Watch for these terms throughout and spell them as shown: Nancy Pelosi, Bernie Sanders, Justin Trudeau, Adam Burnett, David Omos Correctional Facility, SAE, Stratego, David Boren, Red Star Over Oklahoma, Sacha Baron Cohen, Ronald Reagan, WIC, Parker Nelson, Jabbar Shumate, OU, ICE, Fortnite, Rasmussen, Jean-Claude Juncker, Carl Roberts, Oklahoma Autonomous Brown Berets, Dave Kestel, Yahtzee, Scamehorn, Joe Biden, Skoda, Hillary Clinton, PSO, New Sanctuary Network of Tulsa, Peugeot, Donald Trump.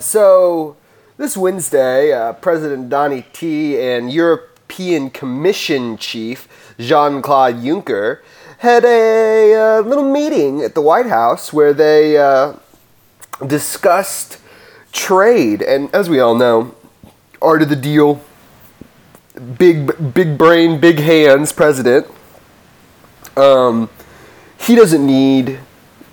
So this Wednesday, President Donny T and European Commission Chief Jean-Claude Juncker had a little meeting at the White House where they discussed trade. And as we all know, art of the deal, big brain, big hands president. He doesn't need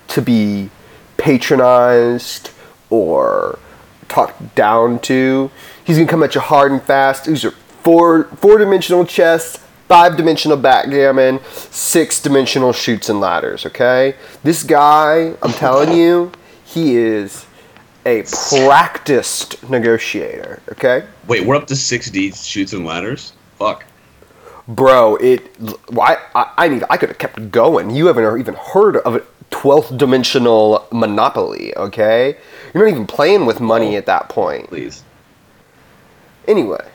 to be patronized or talked down to. He's going to come at you hard and fast. These are four-dimensional chess, five-dimensional backgammon, six-dimensional chutes and ladders, okay? This guy, I'm telling you, he is a practiced negotiator, okay? Wait, we're up to 6D chutes and ladders? Fuck. Bro, I could have kept going. You haven't even heard of a 12th dimensional monopoly, okay? You're not even playing with money at that point. Please. Anyway,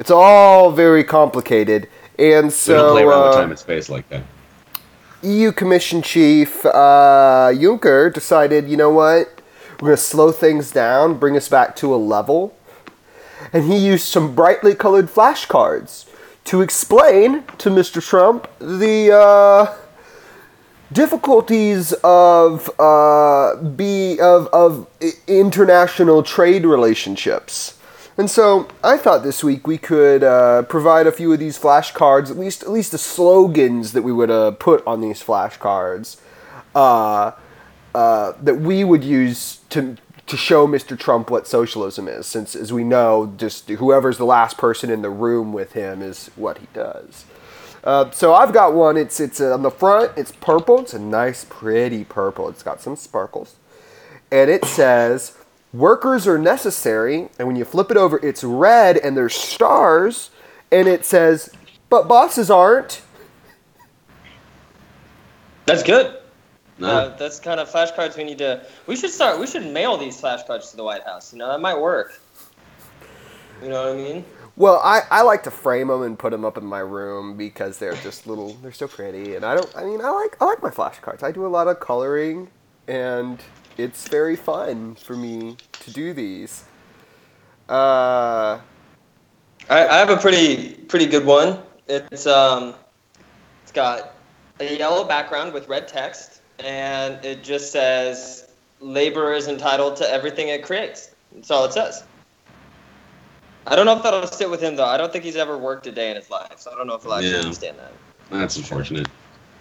it's all very complicated, and so we don't play around with time and space like that. EU Commission Chief Juncker decided, you know what? We're going to slow things down, bring us back to a level, and he used some brightly colored flashcards to explain to Mr. Trump the difficulties of international trade relationships. And so I thought this week we could provide a few of these flashcards, at least the slogans that we would put on these flashcards that we would use to show Mr. Trump what socialism is, since, as we know, just whoever's the last person in the room with him is what he does. So I've got one. It's on the front. It's purple. It's a nice, pretty purple. It's got some sparkles. And it says, workers are necessary. And when you flip it over, it's red, and there's stars. And it says, but bosses aren't. That's good. No. That's kind of flashcards we need to. We should mail these flashcards to the White House. You know, that might work. You know what I mean? Well, I like to frame them and put them up in my room because they're just little. They're so pretty, and I like my flashcards. I do a lot of coloring, and it's very fun for me to do these. I have a pretty good one. It's got a yellow background with red text. And it just says, labor is entitled to everything it creates. That's all it says. I don't know if that'll sit with him, though. I don't think he's ever worked a day in his life, so I don't know if he'll actually understand that. That's unfortunate.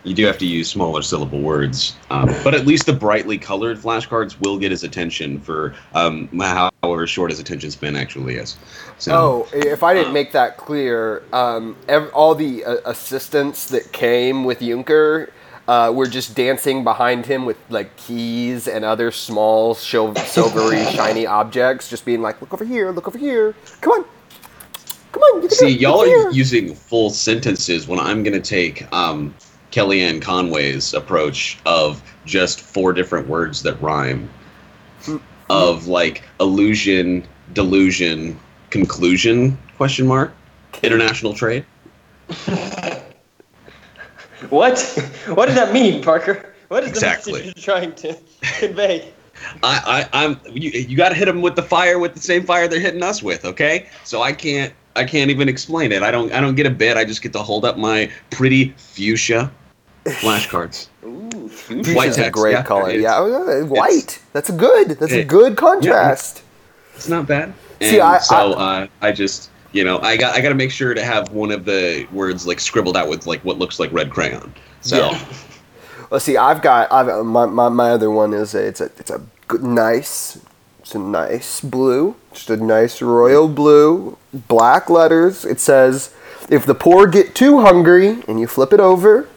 You do have to use smaller syllable words. But at least the brightly colored flashcards will get his attention for however short his attention span actually is. So, if I didn't make that clear, all the assistants that came with Juncker were just dancing behind him with, like, keys and other small, silvery, shiny objects, just being like, look over here, come on, you can do it. See, y'all are using full sentences when I'm going to take Kellyanne Conway's approach of just four different words that rhyme, of, like, illusion, delusion, conclusion, $? International trade. What does that mean, Parker? What is the message you're trying to convey? You got to hit them with the same fire they're hitting us with, okay? So I can't even explain it. I don't get a bit. I just get to hold up my pretty fuchsia flashcards. Ooh, fuchsia. White text, a great color. White. That's a good contrast. Yeah, it's not bad. And see, I got to make sure to have one of the words like scribbled out with like what looks like red crayon. So, yeah. Well, see, I've my other one is it's a nice blue, just a nice royal blue, black letters. It says, "If the poor get too hungry," and you flip it over,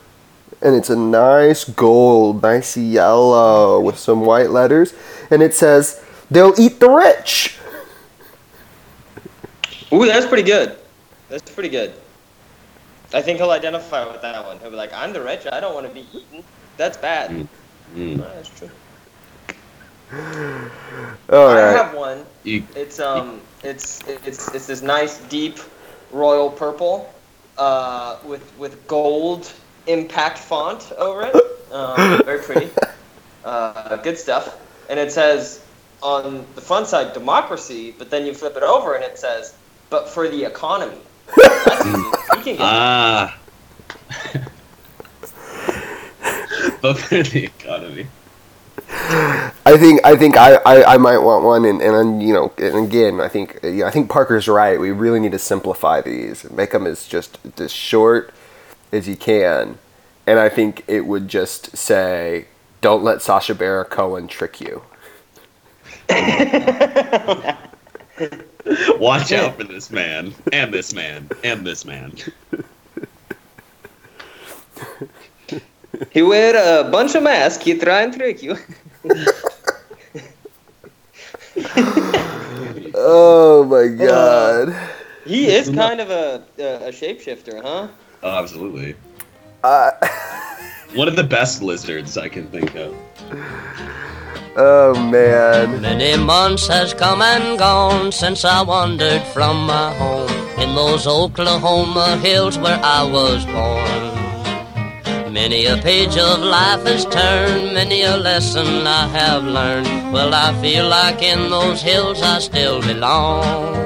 and it's a nice gold, nice yellow with some white letters, and it says, "They'll eat the rich." Ooh, that's pretty good. That's pretty good. I think he'll identify with that one. He'll be like, I'm the rich. I don't want to be eaten. That's bad. No, that's true. All right. I have one. It's this nice deep royal purple with gold impact font over it. Very pretty. Good stuff. And it says, on the front side, democracy, but then you flip it over and it says, but for the economy. That's easy. You can get but for the economy. I think I might want one, and you know, and again, I think Parker's right. We really need to simplify these and make them as just as short as you can. And I think it would just say, "Don't let Sacha Baron Cohen trick you." Watch out for this man, and this man, and this man. He wear a bunch of masks. He try and trick you. Oh my God! He is kind of a shapeshifter, huh? Oh, absolutely. One of the best lizards I can think of. Oh man! Many months has come and gone since I wandered from my home in those Oklahoma hills where I was born. Many a page of life has turned, many a lesson I have learned. Well, I feel like in those hills I still belong.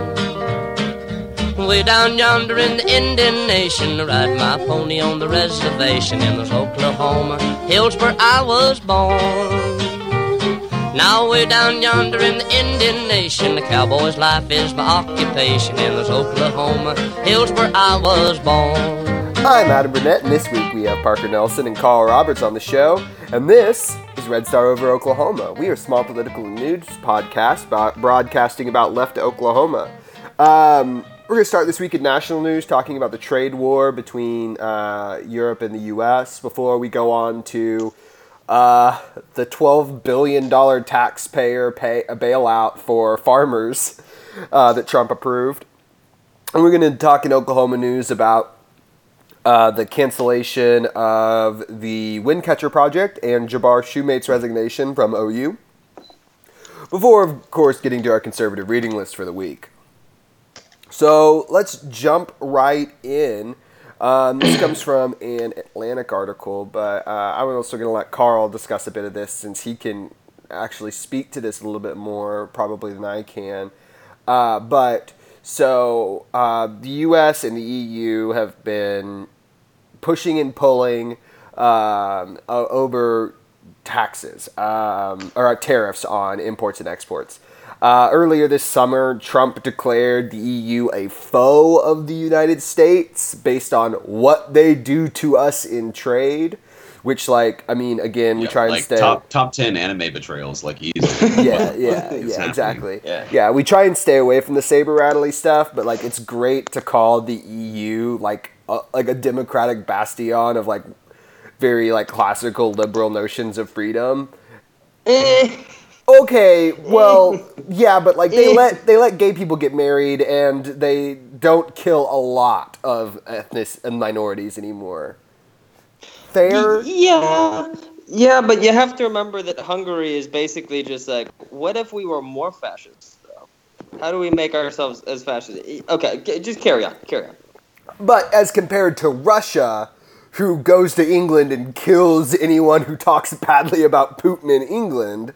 Way down yonder in the Indian Nation, ride my pony on the reservation in those Oklahoma hills where I was born. Now way down yonder in the Indian Nation, the cowboy's life is my occupation in those Oklahoma hills where I was born. Hi, I'm Adam Burnett, and this week we have Parker Nelson and Carl Roberts on the show, and this is Red Star Over Oklahoma. We are a small political news podcast broadcasting about left Oklahoma. We're going to start this week in national news talking about the trade war between Europe and the U.S. before we go on to the $12 billion taxpayer bailout for farmers that Trump approved. And we're going to talk in Oklahoma news about the cancellation of the Windcatcher project and Jabbar Shumate's resignation from OU. Before, of course, getting to our conservative reading list for the week. So let's jump right in. This comes from an Atlantic article, but I'm also going to let Carl discuss a bit of this since he can actually speak to this a little bit more probably than I can. So the U.S. and the EU have been pushing and pulling over taxes or tariffs on imports and exports. Earlier this summer, Trump declared the EU a foe of the United States based on what they do to us in trade, which, like, I mean, again, we try and stay... Top 10 anime betrayals, like, easy. Yeah, exactly. Yeah, we try and stay away from the saber-rattly stuff, but, like, it's great to call the EU, like a democratic bastion of, like, very, like, classical liberal notions of freedom. Okay, well, yeah, but, like, they let gay people get married, and they don't kill a lot of ethnic minorities anymore. Fair? Yeah, but you have to remember that Hungary is basically just like, what if we were more fascists, though? How do we make ourselves as fascists? Okay, just carry on. But as compared to Russia, who goes to England and kills anyone who talks badly about Putin in England...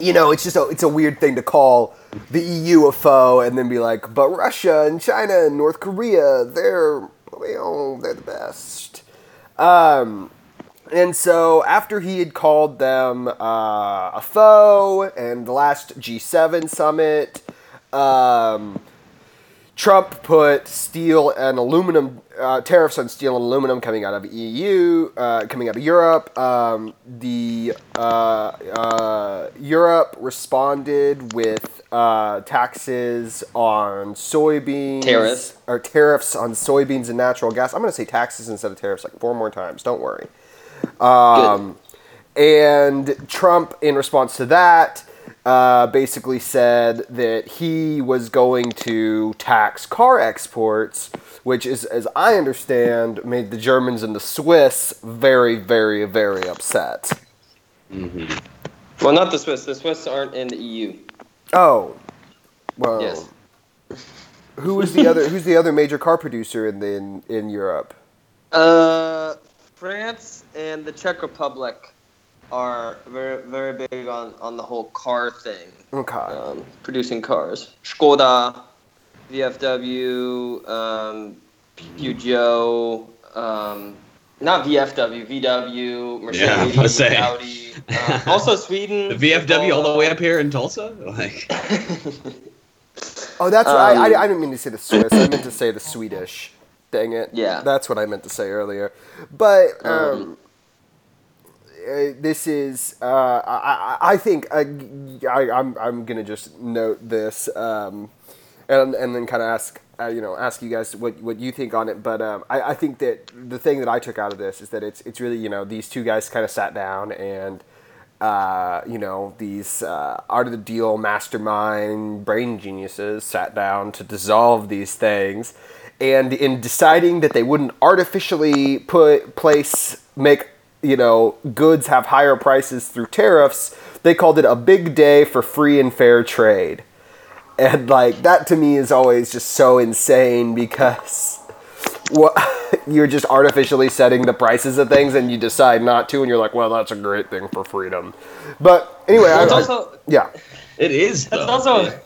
you know, it's a weird thing to call the EU a foe and then be like, but Russia and China and North Korea, they're the best. And so after he had called them a foe and the last G7 summit, Trump put tariffs on steel and aluminum coming out of Europe. Europe responded with tariffs on soybeans and natural gas. I'm going to say taxes instead of tariffs like four more times. Don't worry. And Trump, in response to that, basically said that he was going to tax car exports, which is, as I understand, made the Germans and the Swiss very, very, very upset. Mm-hmm. Well, not the Swiss. The Swiss aren't in the EU. Oh, well. Yes. Who's the other major car producer in Europe? France and the Czech Republic. are very, very big on the whole car thing. Okay. Producing cars. Skoda, VFW, Peugeot, not VFW, VW, Mercedes, Audi. Also Sweden. The VFW all the way up here in Tulsa? Like. Oh, that's I didn't mean to say the Swiss. I meant to say the Swedish. Dang it. Yeah. That's what I meant to say earlier. But this is I think I'm gonna just note this and then kind of ask ask you guys what you think on it. But I think that the thing that I took out of this is that it's really these two guys kind of sat down and. These art of the deal mastermind brain geniuses sat down to dissolve these things, and in deciding that they wouldn't artificially make goods have higher prices through tariffs, they called it a big day for free and fair trade. And like that to me is always just so insane, because you're just artificially setting the prices of things, and you decide not to, and you're like, well, that's a great thing for freedom. But anyway, it is. That's also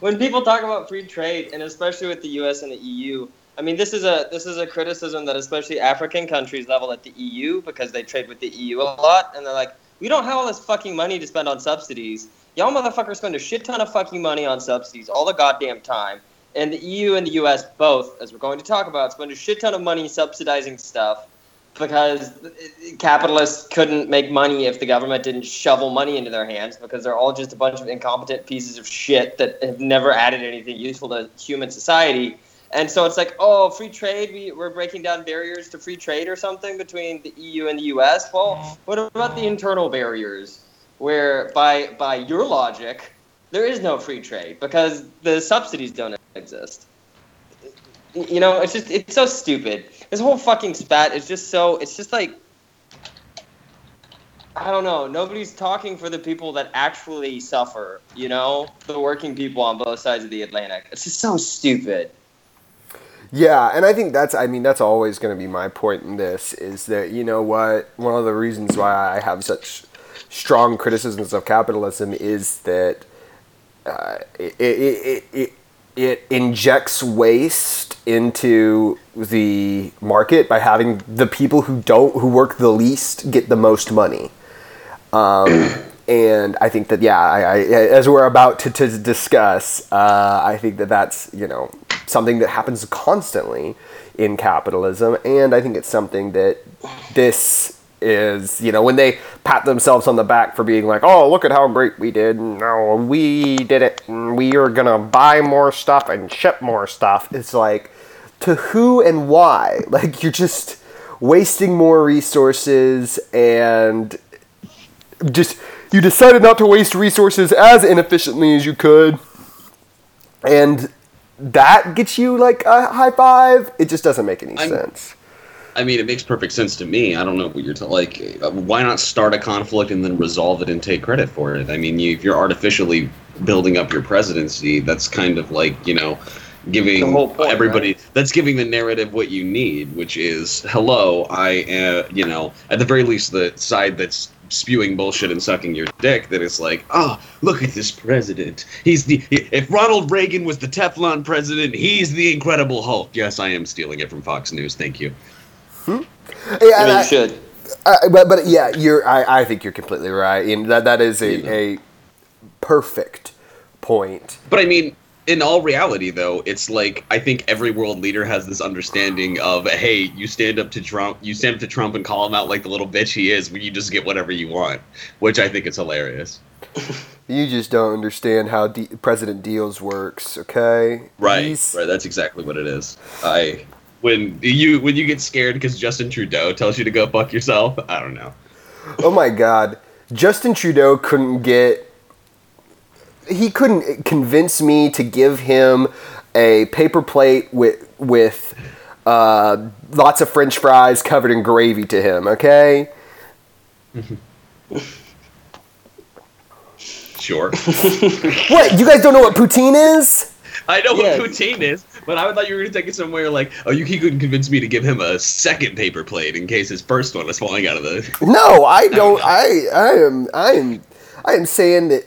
when people talk about free trade, and especially with the U.S. and the EU. I mean, this is a criticism that especially African countries level at the EU, because they trade with the EU a lot, and they're like, we don't have all this fucking money to spend on subsidies. Y'all motherfuckers spend a shit ton of fucking money on subsidies all the goddamn time. And the EU and the U.S. both, as we're going to talk about, spend a shit ton of money subsidizing stuff because capitalists couldn't make money if the government didn't shovel money into their hands, because they're all just a bunch of incompetent pieces of shit that have never added anything useful to human society. And so it's like, oh, free trade, we're breaking down barriers to free trade or something between the EU and the U.S. Well, what about the internal barriers where, by your logic, there is no free trade because the subsidies don't exist. It's so stupid. This whole fucking spat is just so, it's just like, I don't know. Nobody's talking for the people that actually suffer, the working people on both sides of the Atlantic. It's just so stupid. Yeah, and I think that's always going to be my point in this, is that, one of the reasons why I have such strong criticisms of capitalism is that it injects waste into the market by having the people who work the least get the most money. And I think that, as we're about to discuss, I think that that's, something that happens constantly in capitalism. And I think it's something that this is, when they pat themselves on the back for being like, oh, look at how great we did. No, we did it. We are going to buy more stuff and ship more stuff. It's like, to who and why? Like, you're just wasting more resources, and just, you decided not to waste resources as inefficiently as you could. And that gets you, like, a high five? It just doesn't make any sense. I mean, it makes perfect sense to me. I don't know what you're like. Why not start a conflict and then resolve it and take credit for it? I mean, if you're artificially building up your presidency, that's kind of like giving everybody. Right? That's giving the narrative what you need, which is, hello, at the very least, the side that's spewing bullshit and sucking your dick, that it's like, oh, look at this president. If Ronald Reagan was the Teflon president, he's the Incredible Hulk. Yes, I am stealing it from Fox News. Thank you. Hmm? Yeah, you should. But yeah, I think you're completely right, and that is a perfect point. But I mean, in all reality, though, it's like, I think every world leader has this understanding of, hey, you stand up to Trump and call him out like the little bitch he is, when you just get whatever you want, which I think is hilarious. You just don't understand how President Deals works, okay? Right, right. That's exactly what it is. When you get scared because Justin Trudeau tells you to go fuck yourself, I don't know. Oh my God, Justin Trudeau couldn't convince me to give him a paper plate with lots of French fries covered in gravy to him. Okay. Sure. What, you guys don't know what poutine is? I know what poutine is, but I thought you were going to take it somewhere like, oh, he couldn't convince me to give him a second paper plate in case his first one was falling out of the... No, I don't. I am saying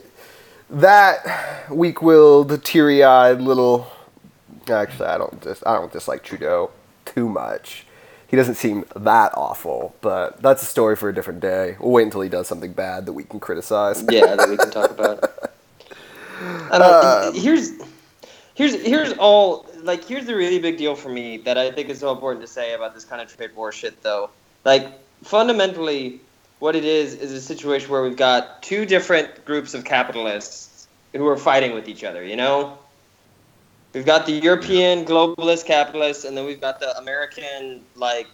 that weak-willed, teary-eyed little... Actually, I don't dislike Trudeau too much. He doesn't seem that awful, but that's a story for a different day. We'll wait until he does something bad that we can criticize. Yeah, that we can talk about. I don't, here's the really big deal for me that I think is so important to say about this kind of trade war shit, though. Like, fundamentally, what it is a situation where we've got two different groups of capitalists who are fighting with each other, you know? We've got the European globalist capitalists, and then we've got the American, like,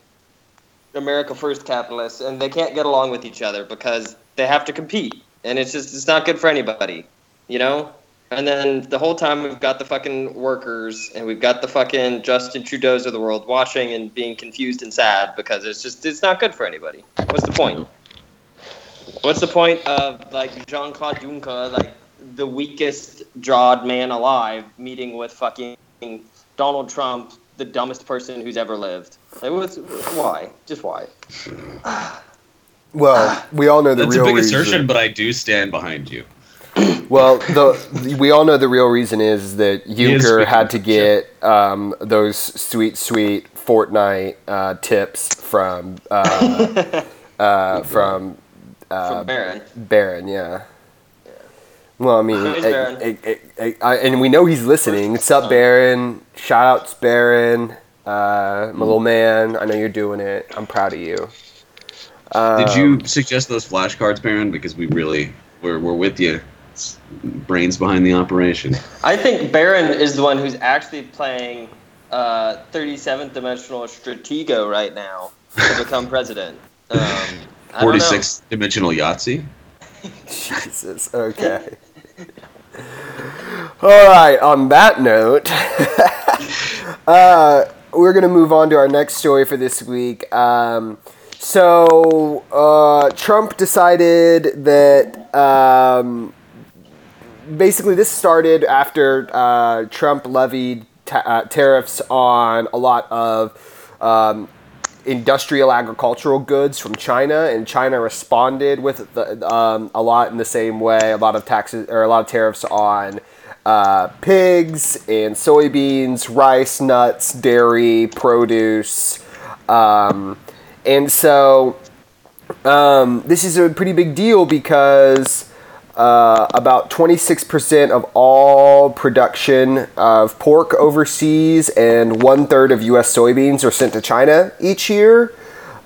America First capitalists, and they can't get along with each other because they have to compete, and it's not good for anybody, you know? And then the whole time we've got the fucking workers, and we've got the fucking Justin Trudeau's of the world watching and being confused and sad because it's not good for anybody. What's the point? What's the point of, like, Jean-Claude Juncker, like, the weakest jawed man alive meeting with fucking Donald Trump, the dumbest person who's ever lived? Why? Just why? Well, we all know the real reason. That's a big assertion, but I do stand behind you. Well, we all know the real reason is that Juncker had to get those sweet Fortnite tips from Baron, yeah. Well, I mean, and we know he's listening. What's up, Baron? Shout out, Baron. My little man, I know you're doing it. I'm proud of you. Did you suggest those flashcards, Baron? Because we're with you. It's brains behind the operation. I think Baron is the one who's actually playing 37th dimensional Stratego right now to become president. 46th dimensional Yahtzee? Jesus, okay. All right, on that note, we're going to move on to our next story for this week. Trump decided that basically this started after Trump levied tariffs on a lot of industrial agricultural goods from China, and China responded with a lot in the same way, a lot of taxes or a lot of tariffs on pigs and soybeans, rice, nuts, dairy, produce. And so this is a pretty big deal because about 26% of all production of pork overseas and 1/3 of U.S. soybeans are sent to China each year.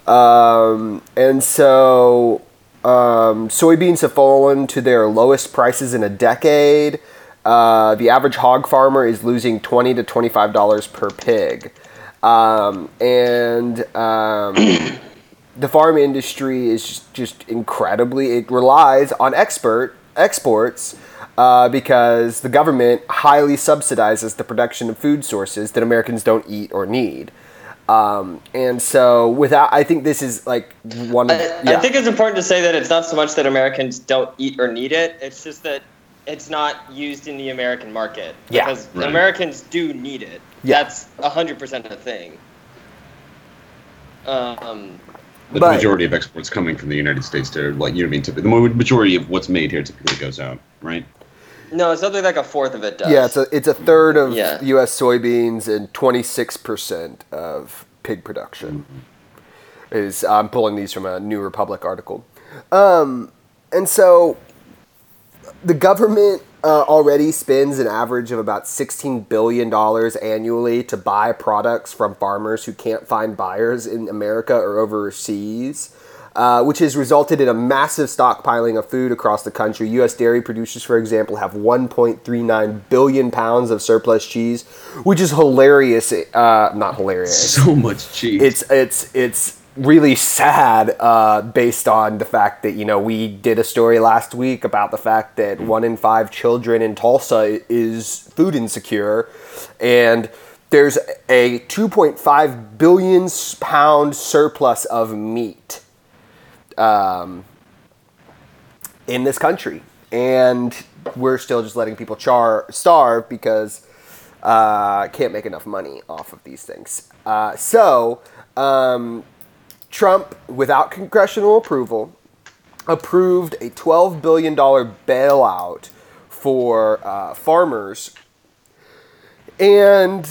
And so soybeans have fallen to their lowest prices in a decade. The average hog farmer is losing $20 to $25 per pig. The farm industry is just incredibly... It relies on exports because the government highly subsidizes the production of food sources that Americans don't eat or need. I think this is like one of... I think it's important to say that it's not so much that Americans don't eat or need it. It's just that it's not used in the American market. Yeah. Because Americans do need it. Yeah. That's 100% a thing. The majority of exports coming from the United States to, like, you know what I mean? The majority of what's made here typically goes out, right? No, it's something like a fourth of it does. Yeah, it's a third of U.S. soybeans and 26% of pig production. Mm-hmm. I'm pulling these from a New Republic article. And so the government already spends an average of about $16 billion annually to buy products from farmers who can't find buyers in America or overseas, which has resulted in a massive stockpiling of food across the country. U.S. dairy producers, for example, have 1.39 billion pounds of surplus cheese, which is hilarious. Not hilarious. So much cheese. It's really sad based on the fact that, you know, we did a story last week about the fact that 1 in 5 children in Tulsa is food insecure, and there's a 2.5 billion pound surplus of meat in this country, and we're still just letting people starve because can't make enough money off of these things. So Trump, without congressional approval, approved a $12 billion bailout for farmers. And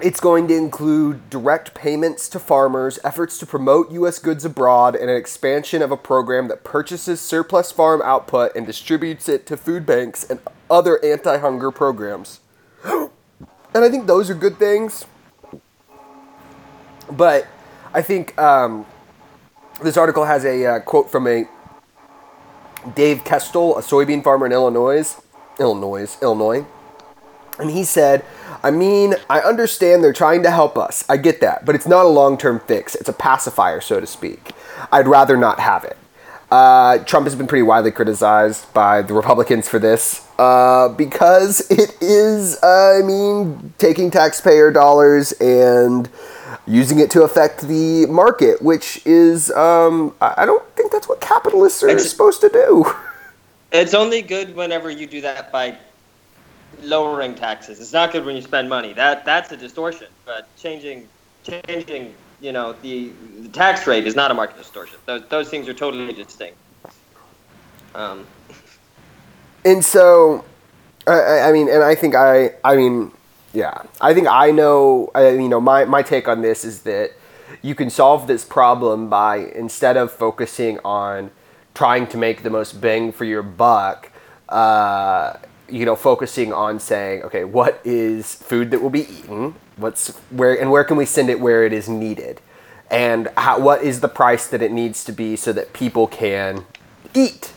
it's going to include direct payments to farmers, efforts to promote U.S. goods abroad, and an expansion of a program that purchases surplus farm output and distributes it to food banks and other anti-hunger programs. And I think those are good things. But I think this article has a quote from a Dave Kestel, a soybean farmer in Illinois. And he said, I mean, I understand they're trying to help us. I get that. But it's not a long-term fix. It's a pacifier, so to speak. I'd rather not have it. Trump has been pretty widely criticized by the Republicans for this because it is, taking taxpayer dollars and using it to affect the market, which is, I don't think that's what capitalists are supposed to do. It's only good whenever you do that by lowering taxes. It's not good when you spend money. That's a distortion. But changing, the tax rate is not a market distortion. Those things are totally distinct. And so, my take on this is that you can solve this problem by, instead of focusing on trying to make the most bang for your buck, focusing on saying, okay, what is food that will be eaten? Where can we send it where it is needed? And what is the price that it needs to be so that people can eat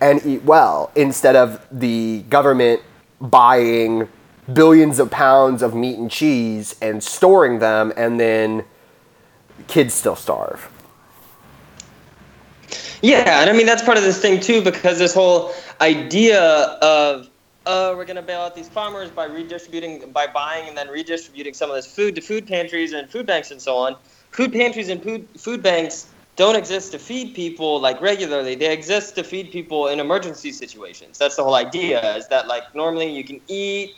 and eat well, instead of the government buying billions of pounds of meat and cheese and storing them, and then kids still starve. Yeah, and that's part of this thing too, because this whole idea of we're going to bail out these farmers by redistributing, by buying and then redistributing some of this food to food pantries and food banks and so on. Food pantries and food banks don't exist to feed people regularly. They exist to feed people in emergency situations. That's the whole idea, is that normally you can eat,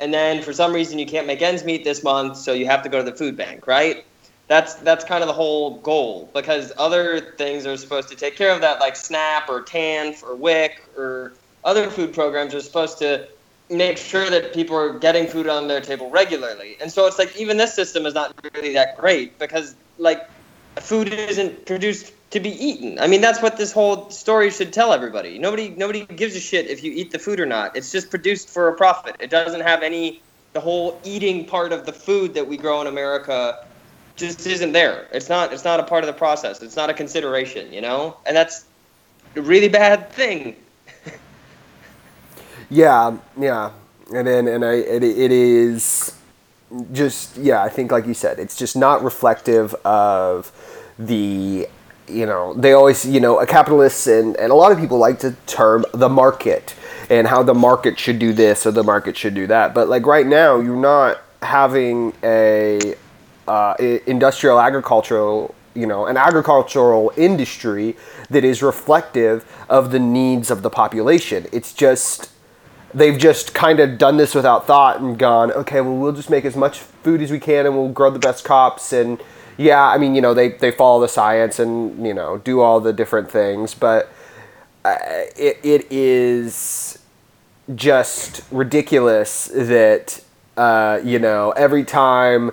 and then for some reason you can't make ends meet this month, so you have to go to the food bank, right? That's kind of the whole goal, because other things are supposed to take care of that, like SNAP or TANF or WIC or other food programs are supposed to make sure that people are getting food on their table regularly. And so it's even this system is not really that great, because food isn't produced to be eaten. That's what this whole story should tell everybody. Nobody gives a shit if you eat the food or not. It's just produced for a profit. It doesn't have the whole eating part of the food that we grow in America just isn't there. It's not a part of the process. It's not a consideration, And that's a really bad thing. Yeah. And it is just, I think like you said, it's just not reflective of the, they always, capitalists and a lot of people like to term the market and how the market should do this or the market should do that. But right now, you're not having a industrial agricultural, an agricultural industry that is reflective of the needs of the population. It's just, they've just kind of done this without thought and gone, okay, well, we'll just make as much food as we can and we'll grow the best crops. And they follow the science and, do all the different things. But it is just ridiculous that, every time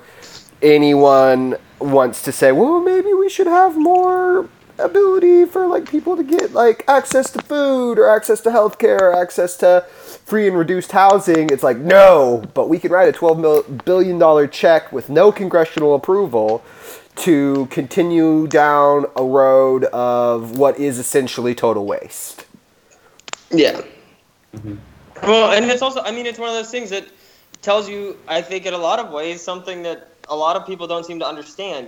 anyone wants to say, well, maybe we should have more ability for people to get access to food or access to healthcare or access to free and reduced housing. It's no, but we could write a $12 billion check with no congressional approval to continue down a road of what is essentially total waste. Yeah. Mm-hmm. Well, and it's also, it's one of those things that tells you, I think in a lot of ways, something that a lot of people don't seem to understand,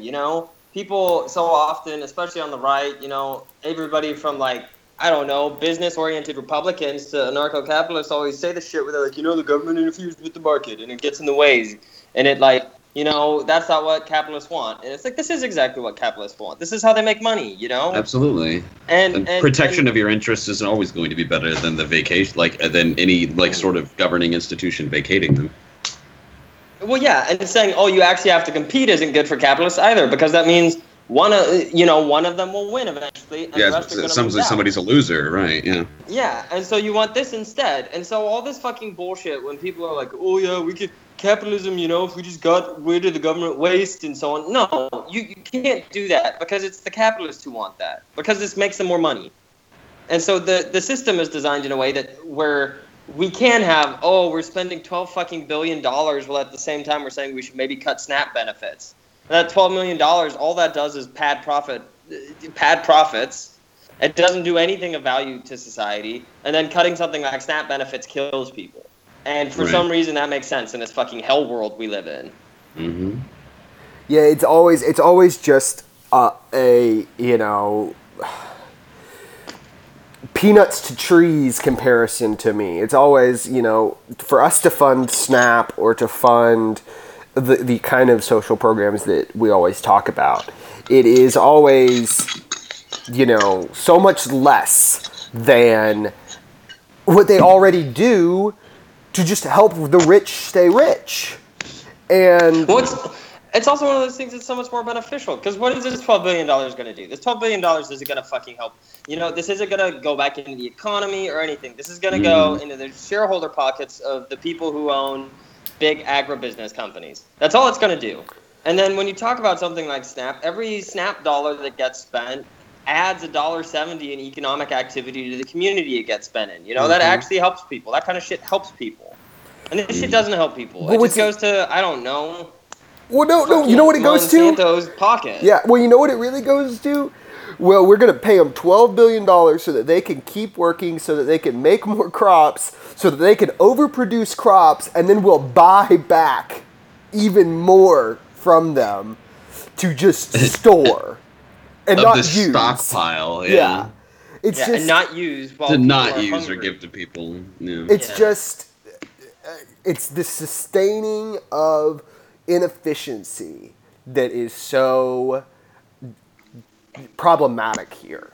People so often, especially on the right, everybody from business-oriented Republicans to anarcho-capitalists always say the shit where they're the government interferes with the market and it gets in the ways. And it You know, that's not what capitalists want. And it's like, this is exactly what capitalists want. This is how they make money, you know? Absolutely. And protection of your interests is always going to be better than the vacation, than any, sort of governing institution vacating them. Well, yeah, and saying, oh, you actually have to compete isn't good for capitalists either, because that means one of them will win eventually. And yeah, somebody's a loser, right? Yeah. Yeah, and so you want this instead, and so all this fucking bullshit when people are like, oh yeah, we could capitalism, if we just got rid of the government waste and so on. No, you can't do that because it's the capitalists who want that because this makes them more money, and so the system is designed in a way that where we can have we're spending $12 fucking billion while at the same time we're saying we should maybe cut SNAP benefits. That $12 million, all that does is pad profits. It doesn't do anything of value to society. And then cutting something like SNAP benefits kills people. And for some reason, that makes sense in this fucking hell world we live in. Mm-hmm. Yeah, it's always just peanuts to trees comparison to me. It's always, for us to fund SNAP or to fund the kind of social programs that we always talk about, it is always, so much less than what they already do to just help the rich stay rich. And it's also one of those things that's so much more beneficial, because what is this $12 billion going to do? This $12 billion isn't going to fucking help. This isn't going to go back into the economy or anything. This is going to go into the shareholder pockets of the people who own big agribusiness companies. That's all it's going to do. And then when you talk about something like SNAP, every SNAP dollar that gets spent adds $1.70 in economic activity to the community it gets spent in. That actually helps people. That kind of shit helps people. And this shit doesn't help people. Well, it just goes to, I don't know. Well, no. You know what it goes to? Monsanto's pocket. Yeah. Well, you know what it really goes to? Well, we're going to pay them $12 billion so that they can keep working, so that they can make more crops, so that they can overproduce crops, and then we'll buy back even more from them to just store and not use. Of the stockpile, yeah. It's just and not use while people are hungry. To not use or give to people. Yeah. It's just, it's the sustaining of inefficiency that is so problematic here,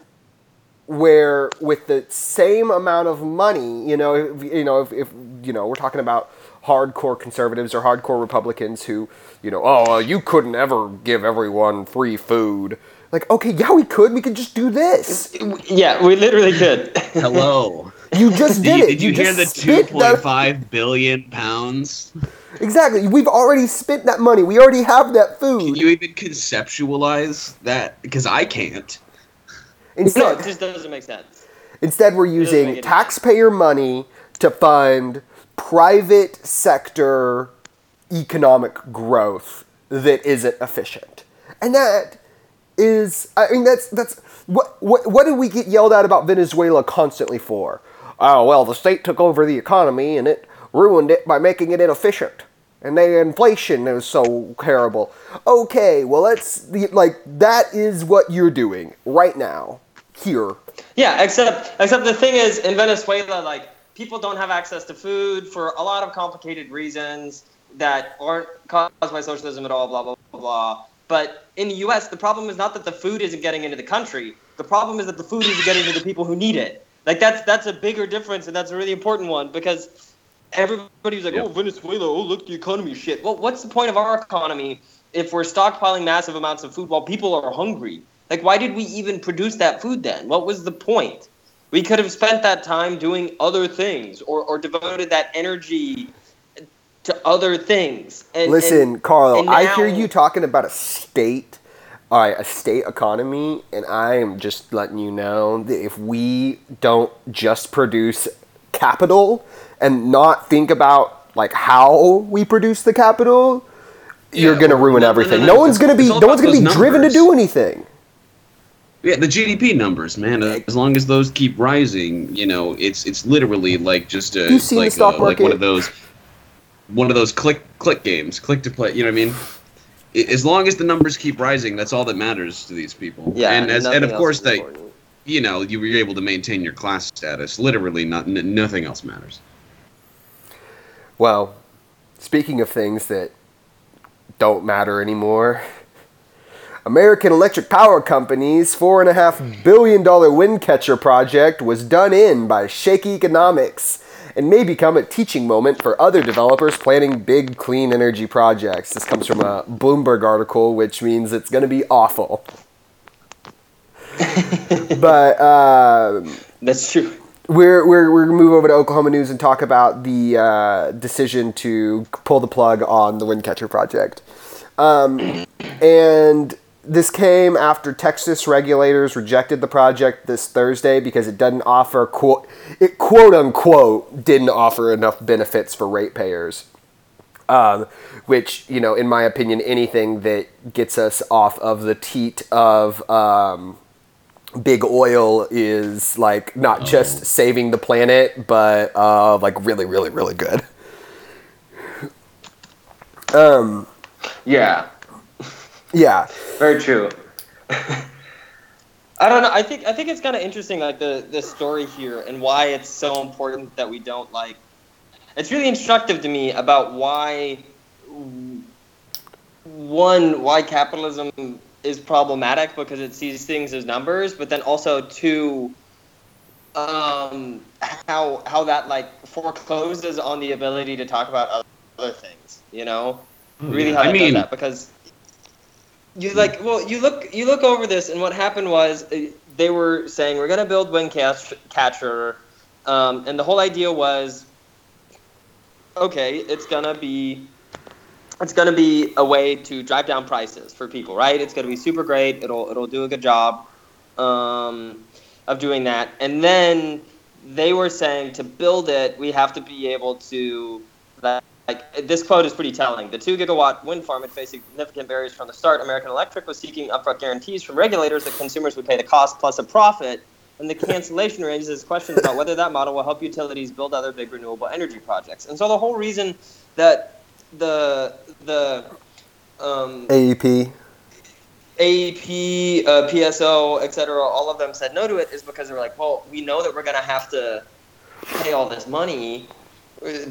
where with the same amount of money, if we're talking about hardcore conservatives or hardcore Republicans who, you couldn't ever give everyone free food. Like, okay, yeah, we could just do this. Yeah, we literally could. Hello. You just did it. Did you hear the 2.5 billion pounds? Exactly. We've already spent that money. We already have that food. Can you even conceptualize that? Because I can't. Instead, it just doesn't make sense. Instead, we're using taxpayer money to fund private sector economic growth that isn't efficient. And that is, that's what do we get yelled at about Venezuela constantly for? Oh, well, the state took over the economy and it ruined it by making it inefficient. And the inflation is so terrible. Okay, well, that is what you're doing right now, here. Yeah, except the thing is, in Venezuela, people don't have access to food for a lot of complicated reasons that aren't caused by socialism at all, blah, blah, blah, blah. But in the U.S., the problem is not that the food isn't getting into the country. The problem is that the food isn't getting to the people who need it. That's a bigger difference, and that's a really important one, because everybody's like, oh, Venezuela, oh, look, the economy shit. Well, what's the point of our economy if we're stockpiling massive amounts of food while people are hungry? Why did we even produce that food then? What was the point? We could have spent that time doing other things or devoted that energy to other things. Listen, Carl, and now, I hear you talking about a state economy, and I am just letting you know that if we don't just produce capital and not think about how we produce the capital, you're going to ruin everything. No one's going to be driven to do anything. Yeah, the GDP numbers, man. As long as those keep rising, it's literally just a one of those click games, click to play. You know what I mean? As long as the numbers keep rising, that's all that matters to these people. Yeah, and of course they, you were able to maintain your class status. Literally, nothing else matters. Well, speaking of things that don't matter anymore. American Electric Power Company's $4.5 billion Windcatcher project was done in by shaky economics and may become a teaching moment for other developers planning big clean energy projects. This comes from a Bloomberg article, which means it's going to be awful. But that's true. We're gonna move over to Oklahoma news and talk about the decision to pull the plug on the Windcatcher project. And this came after Texas regulators rejected the project this Thursday because it doesn't offer quote unquote didn't offer enough benefits for ratepayers. Which, you know, in my opinion, anything that gets us off of the teat of big oil is like not just saving the planet, but like really, really, really good. Yeah. Yeah. Very true. I don't know. I think it's kind of interesting, like the story here and why it's so important that we don't like. It's really instructive to me about why capitalism is problematic because it sees things as numbers, but then also two, how that like forecloses on the ability to talk about other things, you know? Really how I mean that because you look over this and what happened was they were saying we're going to build Windcatcher, and the whole idea was okay, it's gonna be a way to drive down prices for people, right? It's gonna be super great. It'll do a good job of doing that. And then they were saying to build it, we have to be able to like this quote is pretty telling. The 2-gigawatt wind farm had faced significant barriers from the start. American Electric was seeking upfront guarantees from regulators that consumers would pay the cost plus a profit. And the cancellation raises questions about whether that model will help utilities build other big renewable energy projects. And so the whole reason that the AEP, PSO, etc., all of them said no to it is because they were like, well, we know that we're going to have to pay all this money,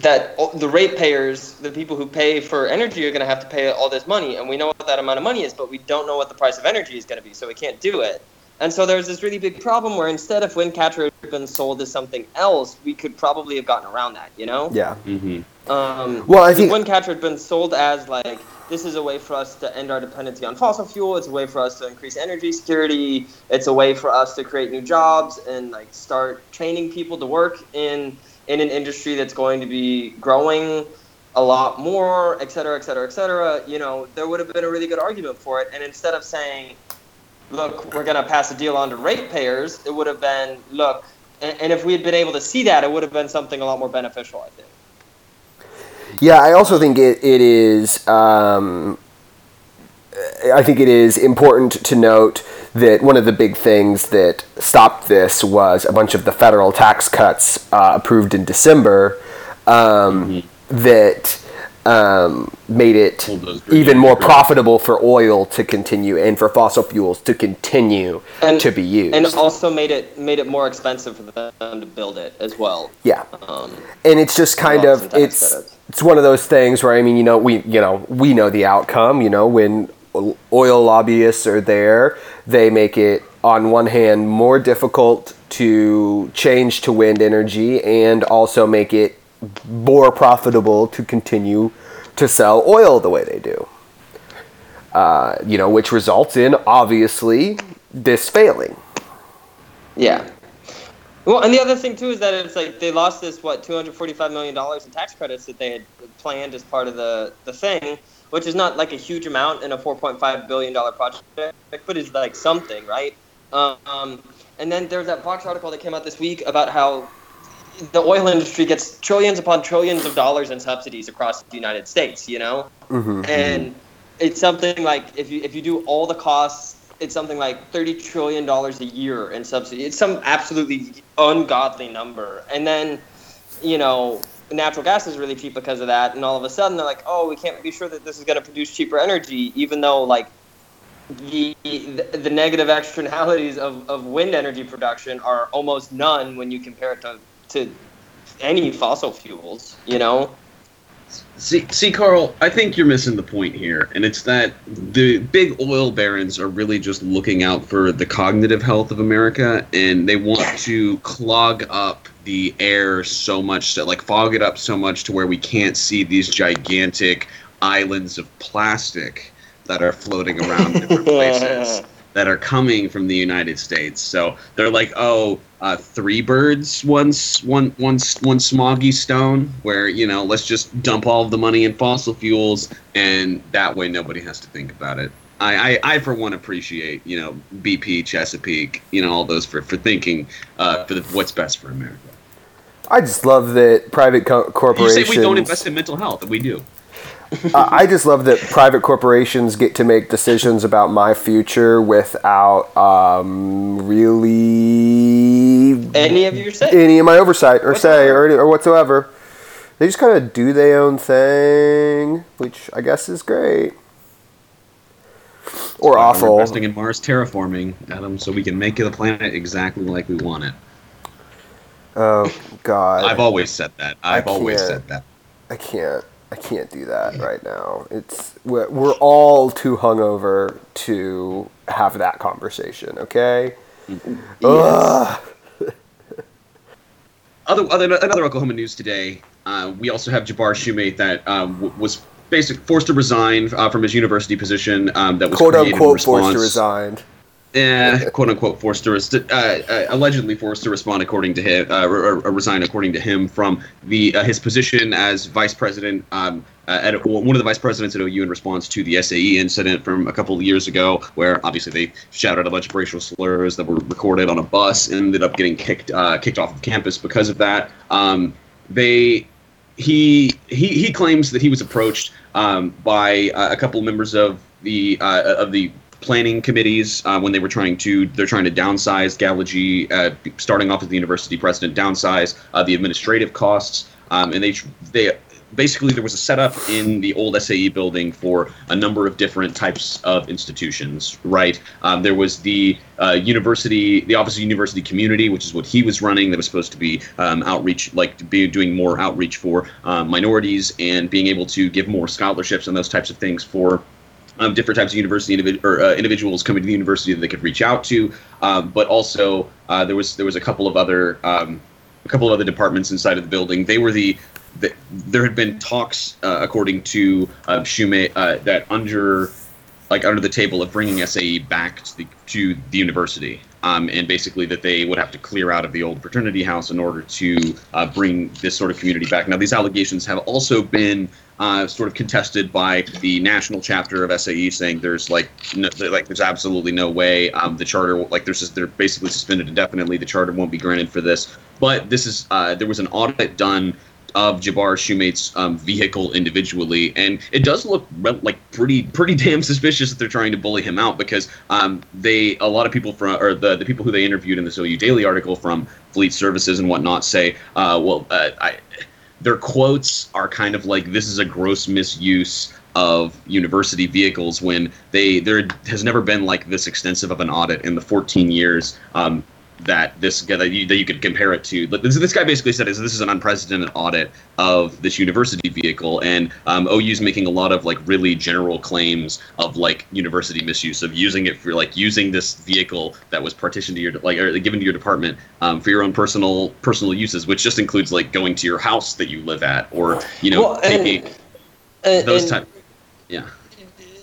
that the ratepayers, the people who pay for energy, are going to have to pay all this money. And we know what that amount of money is, but we don't know what the price of energy is going to be, so we can't do it. And so there's this really big problem where instead of Windcatcher had been sold as something else, we could probably have gotten around that, you know? Yeah. Mm-hmm. Well, I think Windcatcher had been sold as like, this is a way for us to end our dependency on fossil fuel. It's a way for us to increase energy security. It's a way for us to create new jobs and like start training people to work in an industry that's going to be growing a lot more, et cetera, et cetera, et cetera. You know, there would have been a really good argument for it. And instead of saying, look, we're going to pass a deal on to ratepayers, it would have been, look, and if we had been able to see that, it would have been something a lot more beneficial, I think. Yeah, I also think it is important to note that one of the big things that stopped this was a bunch of the federal tax cuts approved in December that made it even more profitable for oil to continue and for fossil fuels to continue to be used, and also made it more expensive for them to build it as well. Yeah, and it's just kind of it's one of those things where I mean, you know, we know the outcome. You know, when oil lobbyists are there, they make it on one hand more difficult to change to wind energy, and also make it more profitable to continue to sell oil the way they do, you know, which results in obviously this failing. Yeah. Well, and the other thing too is that it's like they lost this $245 million in tax credits that they had planned as part of the thing, which is not like a huge amount in a $4.5 billion project, but it's like something, right? And then there's that Vox article that came out this week about how the oil industry gets trillions upon trillions of dollars in subsidies across the United States, you know? Mm-hmm. And it's something like, if you do all the costs, it's something like $30 trillion a year in subsidy. It's some absolutely ungodly number. And then, you know, natural gas is really cheap because of that. And all of a sudden they're like, oh, we can't be sure that this is going to produce cheaper energy, even though like the negative externalities of wind energy production are almost none when you compare it to any fossil fuels, you know? See, Carl, I think you're missing the point here, and it's that the big oil barons are really just looking out for the cognitive health of America, and they want to clog up the air so much, that, like, fog it up so much to where we can't see these gigantic islands of plastic that are floating around different places that are coming from the United States. So they're like, oh, three birds, one smoggy stone, where, you know, let's just dump all of the money in fossil fuels, and that way nobody has to think about it. I for one appreciate, you know, BP, Chesapeake, you know, all those for thinking for what's best for America. I just love that private corporations. You say we don't invest in mental health, and we do. I just love that private corporations get to make decisions about my future without really any of my oversight or say or whatsoever. They just kind of do their own thing, which I guess is great. Or awful. We're investing in Mars terraforming, Adam, so we can make the planet exactly like we want it. Oh, God. I've always said that. I can't do that right now. We're all too hungover to have that conversation, okay? Yes. Another Oklahoma news today. We also have Jabbar Shumate that was basically forced to resign from his university position that was quote unquote forced to resign. Yeah, quote unquote allegedly forced to respond according to him, or resign according to him from his position as vice president at one of the vice presidents at OU in response to the SAE incident from a couple of years ago, where obviously they shouted a bunch of racial slurs that were recorded on a bus and ended up getting kicked off of campus because of that. He claims that he was approached by a couple of members of the planning committees when they were trying to downsize Gallagher, starting off as the university president, downsize the administrative costs, and they basically there was a setup in the old SAE building for a number of different types of institutions, right? There was the Office of University Community, which is what he was running. That was supposed to be outreach, like to be doing more outreach for minorities and being able to give more scholarships and those types of things for different types of university individuals coming to the university that they could reach out to, but also there was a couple of other departments inside of the building. They were there had been talks, according to Shumate, that under the table of bringing SAE back to the university, and basically that they would have to clear out of the old fraternity house in order to bring this sort of community back. Now, these allegations have also been sort of contested by the national chapter of SAE, saying there's absolutely no way the charter, they're basically suspended indefinitely. The charter won't be granted for this. But this is there was an audit done of Jabbar Shumate's vehicle individually, and it does look pretty damn suspicious that they're trying to bully him out, because the people who they interviewed in this OU Daily article from Fleet Services and whatnot say, their quotes are kind of like, this is a gross misuse of university vehicles, when there has never been like this extensive of an audit in the 14 years that you could compare it to. This guy basically said this is an unprecedented audit of this university vehicle, and OU's making a lot of really general claims of university misuse, of using it for using this vehicle that was partitioned to your or given to your department for your own personal uses, which just includes going to your house that you live at, or taking those type. Yeah.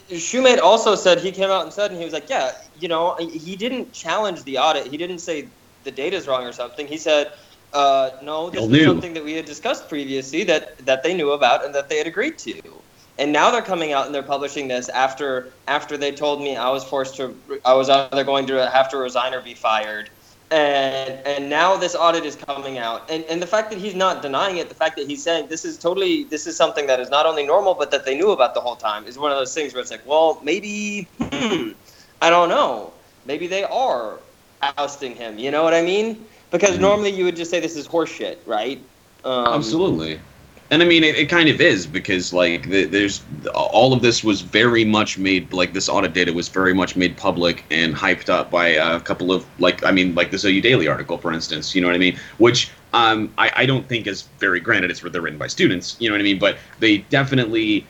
Shumate also said, he came out and said, and he was like, yeah, he didn't challenge the audit. He didn't say the data's wrong or something. He said, no, this is something that we had discussed previously that they knew about and that they had agreed to. And now they're coming out and they're publishing this after they told me I was either going to have to resign or be fired. And now this audit is coming out. And the fact that he's not denying it, the fact that he's saying this is something that is not only normal, but that they knew about the whole time, is one of those things where it's like, well, maybe, I don't know. Maybe they are ousting him. You know what I mean? Because normally you would just say this is horseshit, right? Absolutely. And I mean, it kind of is, because there's all of this was very much made this audit data was very much made public and hyped up by a couple of this OU Daily article, for instance. You know what I mean? Which I don't think is very, granted, it's they're written by students, you know what I mean? But they definitely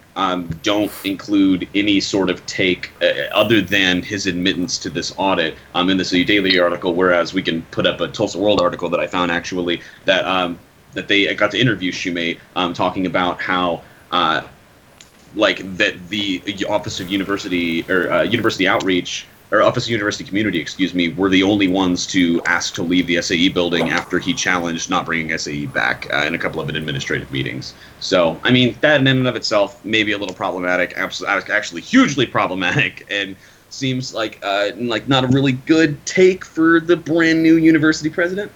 don't include any sort of take other than his admittance to this audit in this OU Daily article, whereas we can put up a Tulsa World article that I found actually that that they got to interview Shumate talking about how that the Office of University or University Outreach or Office of University Community, excuse me, were the only ones to ask to leave the SAE building after he challenged not bringing SAE back in a couple of administrative meetings. So, I mean, that in and of itself may be a little problematic, actually hugely problematic, and seems like not a really good take for the brand new university president.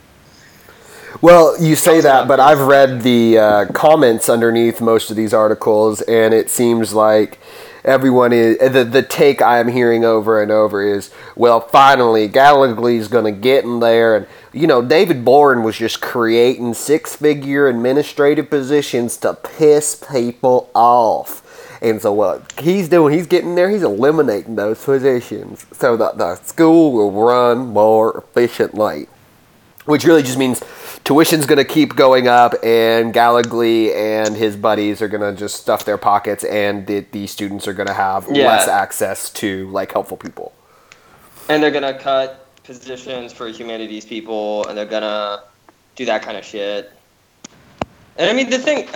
Well, you say that, but I've read the comments underneath most of these articles, and it seems like everyone is the take I am hearing over and over is, well, finally Gallagher is going to get in there, and you know David Boren was just creating six-figure administrative positions to piss people off, and so what he's doing, he's getting there, he's eliminating those positions so that the school will run more efficiently, which really just means tuition's going to keep going up, and Gallagher and his buddies are going to just stuff their pockets, and the students are going to have less access to, like, helpful people. And they're going to cut positions for humanities people, and they're going to do that kind of shit. And, I mean, the thing,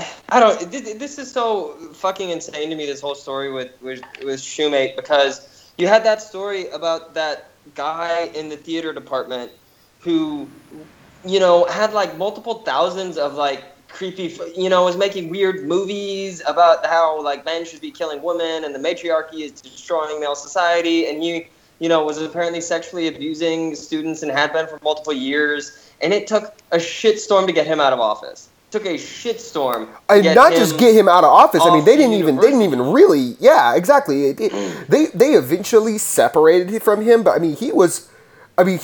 this is so fucking insane to me, this whole story with Shumate, because you had that story about that guy in the theater department who, you know, had like multiple thousands of like creepy, you know, was making weird movies about how like men should be killing women and the matriarchy is destroying male society, and he, you know, was apparently sexually abusing students and had been for multiple years, and it took a shitstorm to get him out of office. And not just get him out of office. I mean, they didn't even really. Yeah, exactly. They eventually separated him from him, but I mean, he was an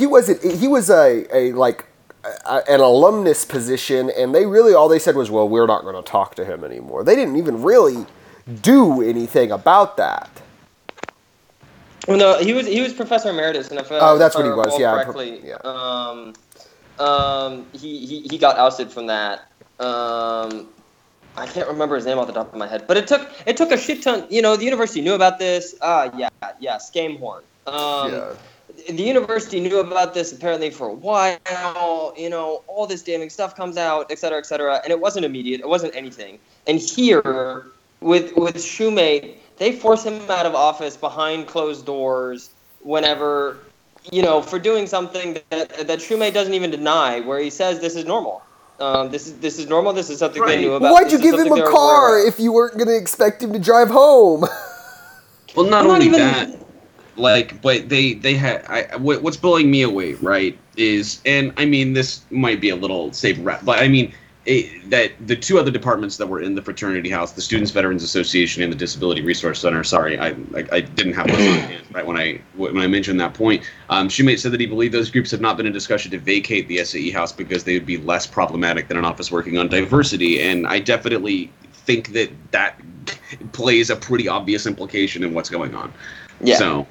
alumnus position, and they really, all they said was, well, we're not going to talk to him anymore. They didn't even really do anything about that. Well, no, he was Professor Emeritus, and if I recall correctly. He got ousted from that. I can't remember his name off the top of my head, but it took a shit ton. You know, the university knew about this. Scamehorn. The university knew about this apparently for a while, you know, all this damning stuff comes out, et cetera, and it wasn't immediate, it wasn't anything. And here, with Shumate, they force him out of office behind closed doors whenever, you know, for doing something that Shumate doesn't even deny, where he says this is normal. This is normal, this is something they knew about. Why'd you give him a car if you weren't going to expect him to drive home? Well, not only that... Like, but they had what's blowing me away, right, is, and I mean, this might be a little safe rap, but I mean, that the two other departments that were in the fraternity house, the Students Veterans Association and the Disability Resource Center, sorry, I didn't have those on hand right when I mentioned that point. Shumate said that he believed those groups have not been in discussion to vacate the SAE house because they would be less problematic than an office working on diversity, and I definitely think that plays a pretty obvious implication in what's going on. Yeah. So.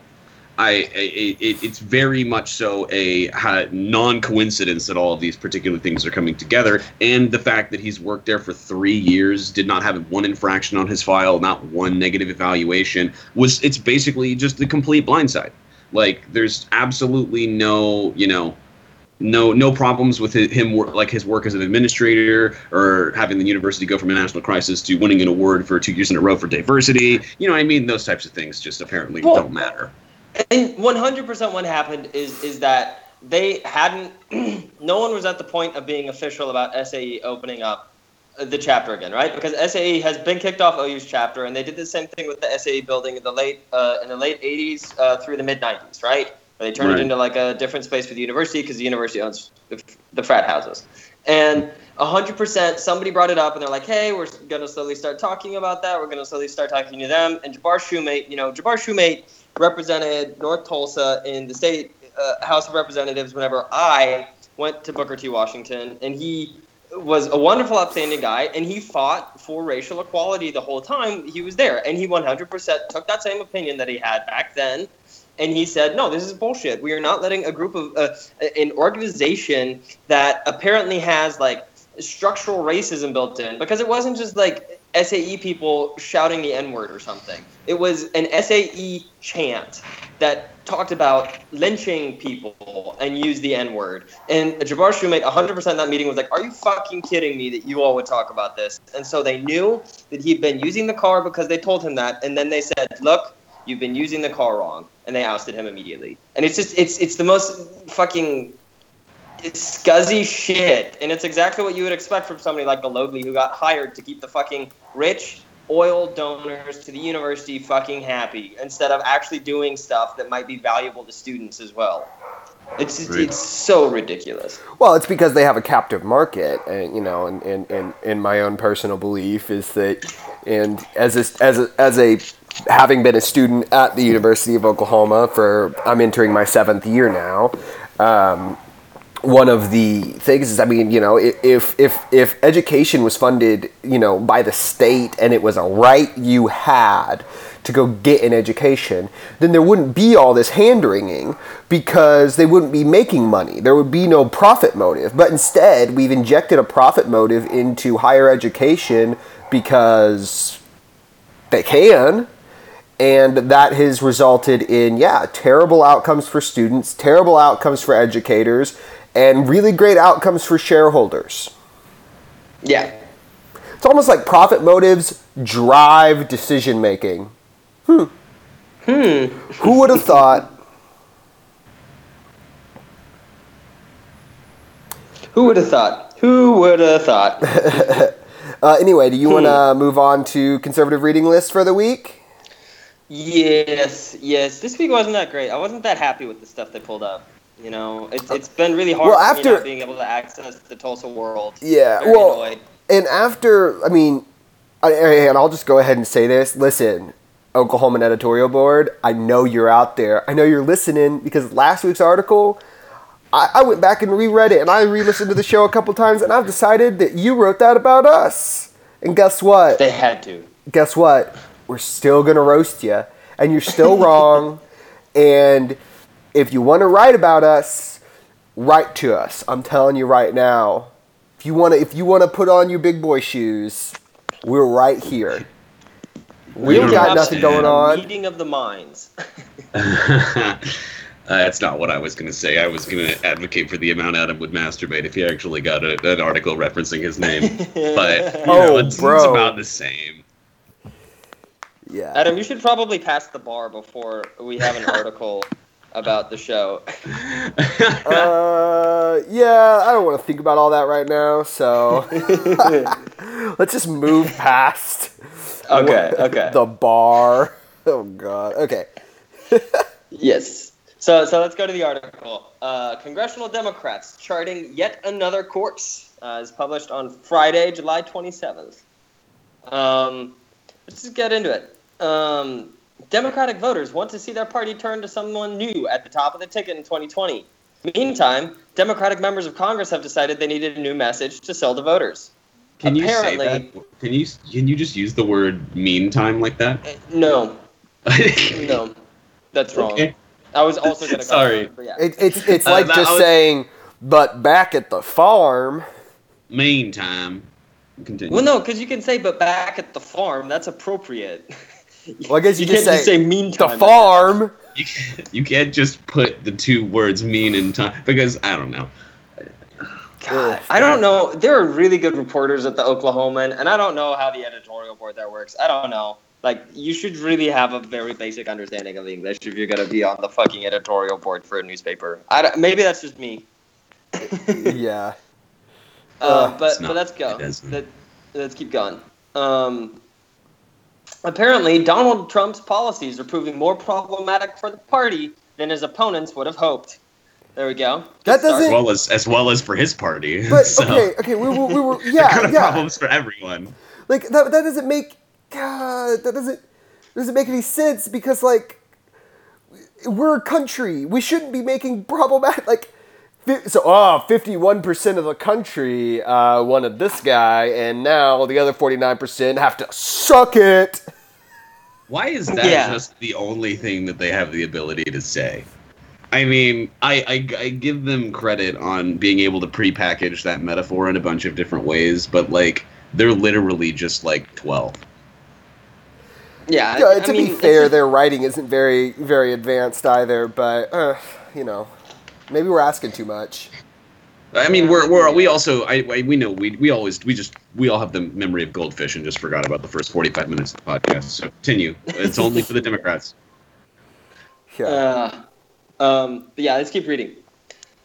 It's very much so a non-coincidence that all of these particular things are coming together, and the fact that he's worked there for 3 years, did not have one infraction on his file, not one negative evaluation, it's basically just the complete blindside. Like, there's absolutely no, you know, no problems with him, like his work as an administrator, or having the university go from a national crisis to winning an award for 2 years in a row for diversity. You know what I mean? Those types of things just apparently don't matter. And 100% what happened is that they hadn't – no one was at the point of being official about SAE opening up the chapter again, right? Because SAE has been kicked off OU's chapter, and they did the same thing with the SAE building in the late 80s through the mid-90s, right? They turned it into like a different space for the university because the university owns the frat houses. And 100% somebody brought it up, and they're like, hey, we're going to slowly start talking about that. We're going to slowly start talking to them. And Jabbar Shumate – represented North Tulsa in the state House of Representatives whenever I went to Booker T. Washington, and he was a wonderful, upstanding guy, and he fought for racial equality the whole time he was there, and he 100% took that same opinion that he had back then And he said, no, this is bullshit. We are not letting a group of an organization that apparently has like structural racism built in, because it wasn't just like SAE people shouting the N-word or something. It was an SAE chant that talked about lynching people and used the N-word. And Jabbar Shumate, 100% of that meeting was like, are you fucking kidding me that you all would talk about this? And so they knew that he'd been using the car because they told him that. And then they said, look, you've been using the car wrong. And they ousted him immediately. And it's just, it's the most fucking scuzzy shit. And it's exactly what you would expect from somebody like Gologly, who got hired to keep the fucking rich oil donors to the university fucking happy, instead of actually doing stuff that might be valuable to students as well. It's so ridiculous. Well, it's because they have a captive market, and you know, and my own personal belief is that, and as a having been a student at the University of Oklahoma for, I'm entering my 7th year now. One of the things is, I mean, you know, if education was funded, you know, by the state, and it was a right you had to go get an education, then there wouldn't be all this hand-wringing, because they wouldn't be making money. There would be no profit motive. But instead, we've injected a profit motive into higher education because they can. And that has resulted in, yeah, terrible outcomes for students, terrible outcomes for educators, and really great outcomes for shareholders. Yeah. It's almost like profit motives drive decision making. Who would have thought? Who would have thought? Who would have thought? Anyway, do you want to move on to conservative reading list for the week? Yes. This week wasn't that great. I wasn't that happy with the stuff they pulled up. You know, it's been really hard for me not being able to access the Tulsa world. Yeah, very annoyed. And after, I mean, and I'll just go ahead and say this. Listen, Oklahoman editorial board, I know you're out there. I know you're listening, because last week's article, I went back and reread it, and I re-listened to the show a couple times, and I've decided that you wrote that about us. And guess what? They had to. Guess what? We're still going to roast you, and you're still wrong, and if you want to write about us, write to us. I'm telling you right now. If you want to put on your big boy shoes, we're right here. We've got nothing going on. Meeting of the minds. That's not what I was going to say. I was going to advocate for the amount Adam would masturbate if he actually got an article referencing his name. But it's about the same. Yeah. Adam, you should probably pass the bar before we have an article about the show. Yeah, I don't want to think about all that right now, so let's just move past okay. The bar. Oh, God. Okay. Yes. So let's go to the article. Congressional Democrats charting yet another course is published on Friday, July 27th. Let's just get into it. Democratic voters want to see their party turn to someone new at the top of the ticket in 2020. Meantime, Democratic members of Congress have decided they needed a new message to sell to voters. Can Apparently, you say that? Can you just use the word meantime like that? No. No. That's wrong. Okay. I was also going to call it. Sorry. Yeah. It's like saying, but back at the farm. Meantime. Continue. Well, no, because you can say, but back at the farm. That's appropriate. Well, I guess you can't just say meantime. The farm. You can't just put the two words mean in time, because I don't know. God, I don't know. There are really good reporters at the Oklahoman, and I don't know how the editorial board there works. I don't know. Like, you should really have a very basic understanding of English if you're going to be on the fucking editorial board for a newspaper. Maybe that's just me. Yeah. But let's go. Let's keep going. Apparently, Donald Trump's policies are proving more problematic for the party than his opponents would have hoped. There we go. That doesn't as well as for his party. But so, okay, we were yeah, kind of problems for everyone. Like that doesn't make that doesn't make any sense, because like we're a country, we shouldn't be making problematic like. So, 51% of the country wanted this guy, and now the other 49% have to suck it. Why is that just the only thing that they have the ability to say? I mean, I give them credit on being able to prepackage that metaphor in a bunch of different ways, but, like, they're literally just, like, 12. Yeah. To be fair, their writing isn't very, very advanced either, but, you know, maybe we're asking too much. I mean, we all have the memory of goldfish and just forgot about the first 45 minutes of the podcast. So continue. It's only for the Democrats. Yeah. But yeah, let's keep reading.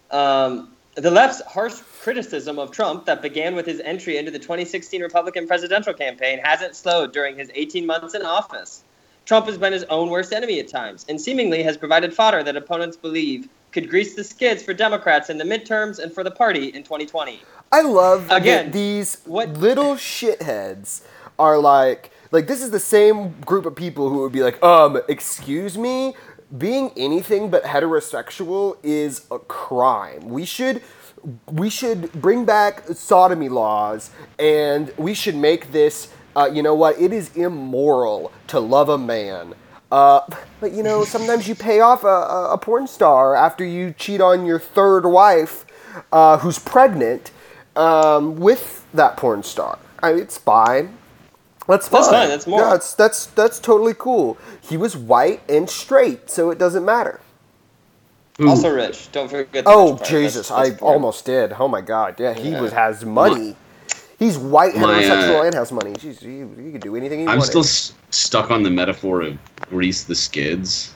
The left's harsh criticism of Trump that began with his entry into the 2016 Republican presidential campaign hasn't slowed during his 18 months in office. Trump has been his own worst enemy at times and seemingly has provided fodder that opponents believe could grease the skids for Democrats in the midterms and for the party in 2020. I love that these little shitheads are like this is the same group of people who would be like, excuse me, being anything but heterosexual is a crime. We should bring back sodomy laws, and we should make this, you know what, it is immoral to love a man. But, you know, sometimes you pay off a porn star after you cheat on your third wife, who's pregnant, with that porn star. I mean, it's fine. That's fine. That's more. No, that's totally cool. He was white and straight, so it doesn't matter. Also rich. Don't forget the rich part. Jesus. That's almost did. Oh, my God. Yeah, he has money. He's white, heterosexual, and has money. Jeez, you could do anything you wanted. I'm still stuck on the metaphor of grease the skids.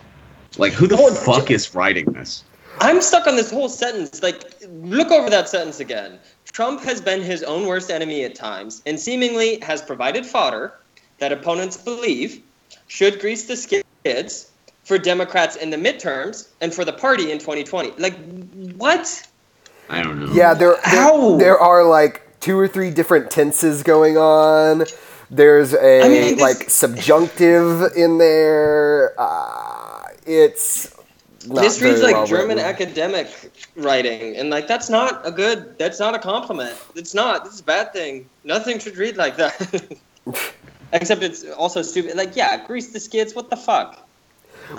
Like, who the fuck is writing this? I'm stuck on this whole sentence. Like, look over that sentence again. Trump has been his own worst enemy at times and seemingly has provided fodder that opponents believe should grease the skids for Democrats in the midterms and for the party in 2020. Like, what? I don't know. Yeah, there are, like, 2 or 3 different tenses going on. There's subjunctive in there. It's not this reads like well German written. Academic writing, and like that's not a compliment. It's not. It's a bad thing. Nothing should read like that. Except it's also stupid. Like grease the skids. What the fuck?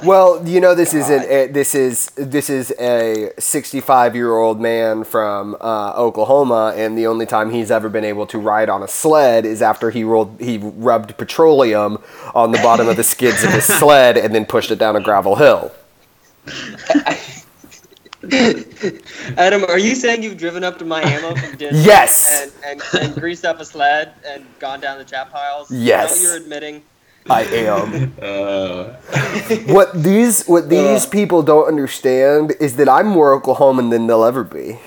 Well, you know, this is a 65-year-old man from Oklahoma, and the only time he's ever been able to ride on a sled is after he rubbed petroleum on the bottom of the skids of his sled and then pushed it down a gravel hill. Adam, are you saying you've driven up to Miami from Disney? Yes. And greased up a sled and gone down the chap piles? Yes. Is that what you're admitting? I am. What these people don't understand is that I'm more Oklahoman than they'll ever be.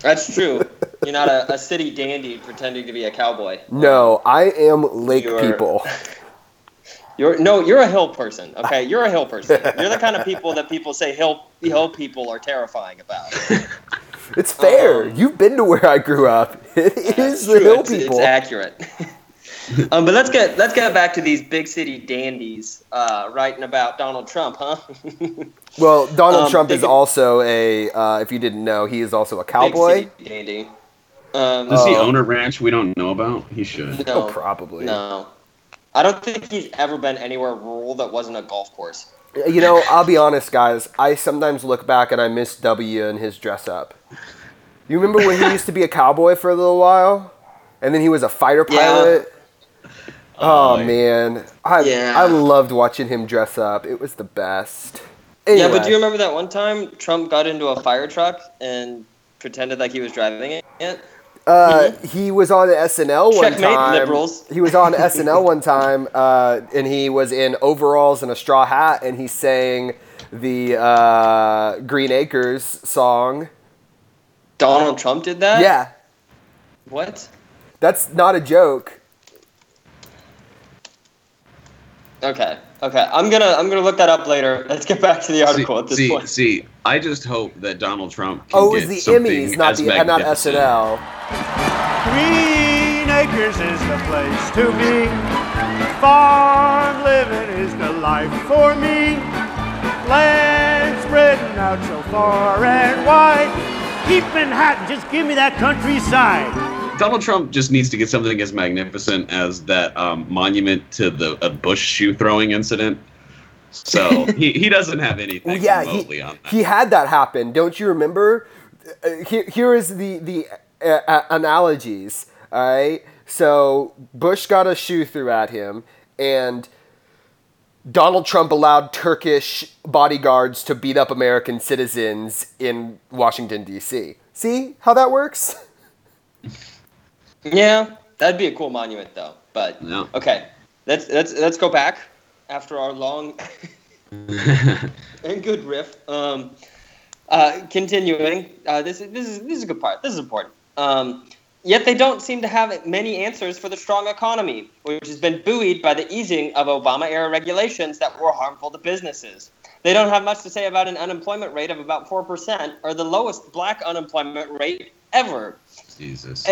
That's true. You're not a city dandy pretending to be a cowboy. No, I am lake people. You're a hill person. Okay, you're a hill person. You're the kind of people that people say hill people are terrifying about. It's fair. You've been to where I grew up. It is the hill people. It's accurate. But let's get back to these big city dandies writing about Donald Trump, huh? Well, Donald Trump is also a if you didn't know, he is also a cowboy. Big city dandy. Does he own a ranch we don't know about? He should. No, probably. No, I don't think he's ever been anywhere rural that wasn't a golf course. You know, I'll be honest, guys. I sometimes look back and I miss W and his dress up. You remember when he used to be a cowboy for a little while, and then he was a fighter pilot. Yeah. Oh, man. I loved watching him dress up. It was the best. Anyway. Yeah, but do you remember that one time Trump got into a fire truck and pretended like he was driving it? He was on SNL one time. Checkmate, liberals. He was on SNL one time, and he was in overalls and a straw hat, and he sang the Green Acres song. Donald Trump did that? Yeah. What? That's not a joke. Okay. I'm gonna look that up later. Let's get back to the article at this point. I just hope that Donald Trump can get the Emmys, not SNL. Green Acres is the place to be. Farm living is the life for me. Land spreading out so far and wide. Keep Manhattan, just give me that countryside. Donald Trump just needs to get something as magnificent as that monument to the Bush shoe throwing incident. So he doesn't have anything remotely on that. He had that happen. Don't you remember? Here is the analogies. All right. So Bush got a shoe threw at him, and Donald Trump allowed Turkish bodyguards to beat up American citizens in Washington, D.C. See how that works? Yeah, that'd be a cool monument, though. But no. Okay, let's go back after our long and good riff. Continuing, this is a good part. This is important. Yet they don't seem to have many answers for the strong economy, which has been buoyed by the easing of Obama-era regulations that were harmful to businesses. They don't have much to say about an unemployment rate of about 4%, or the lowest black unemployment rate ever. Jesus.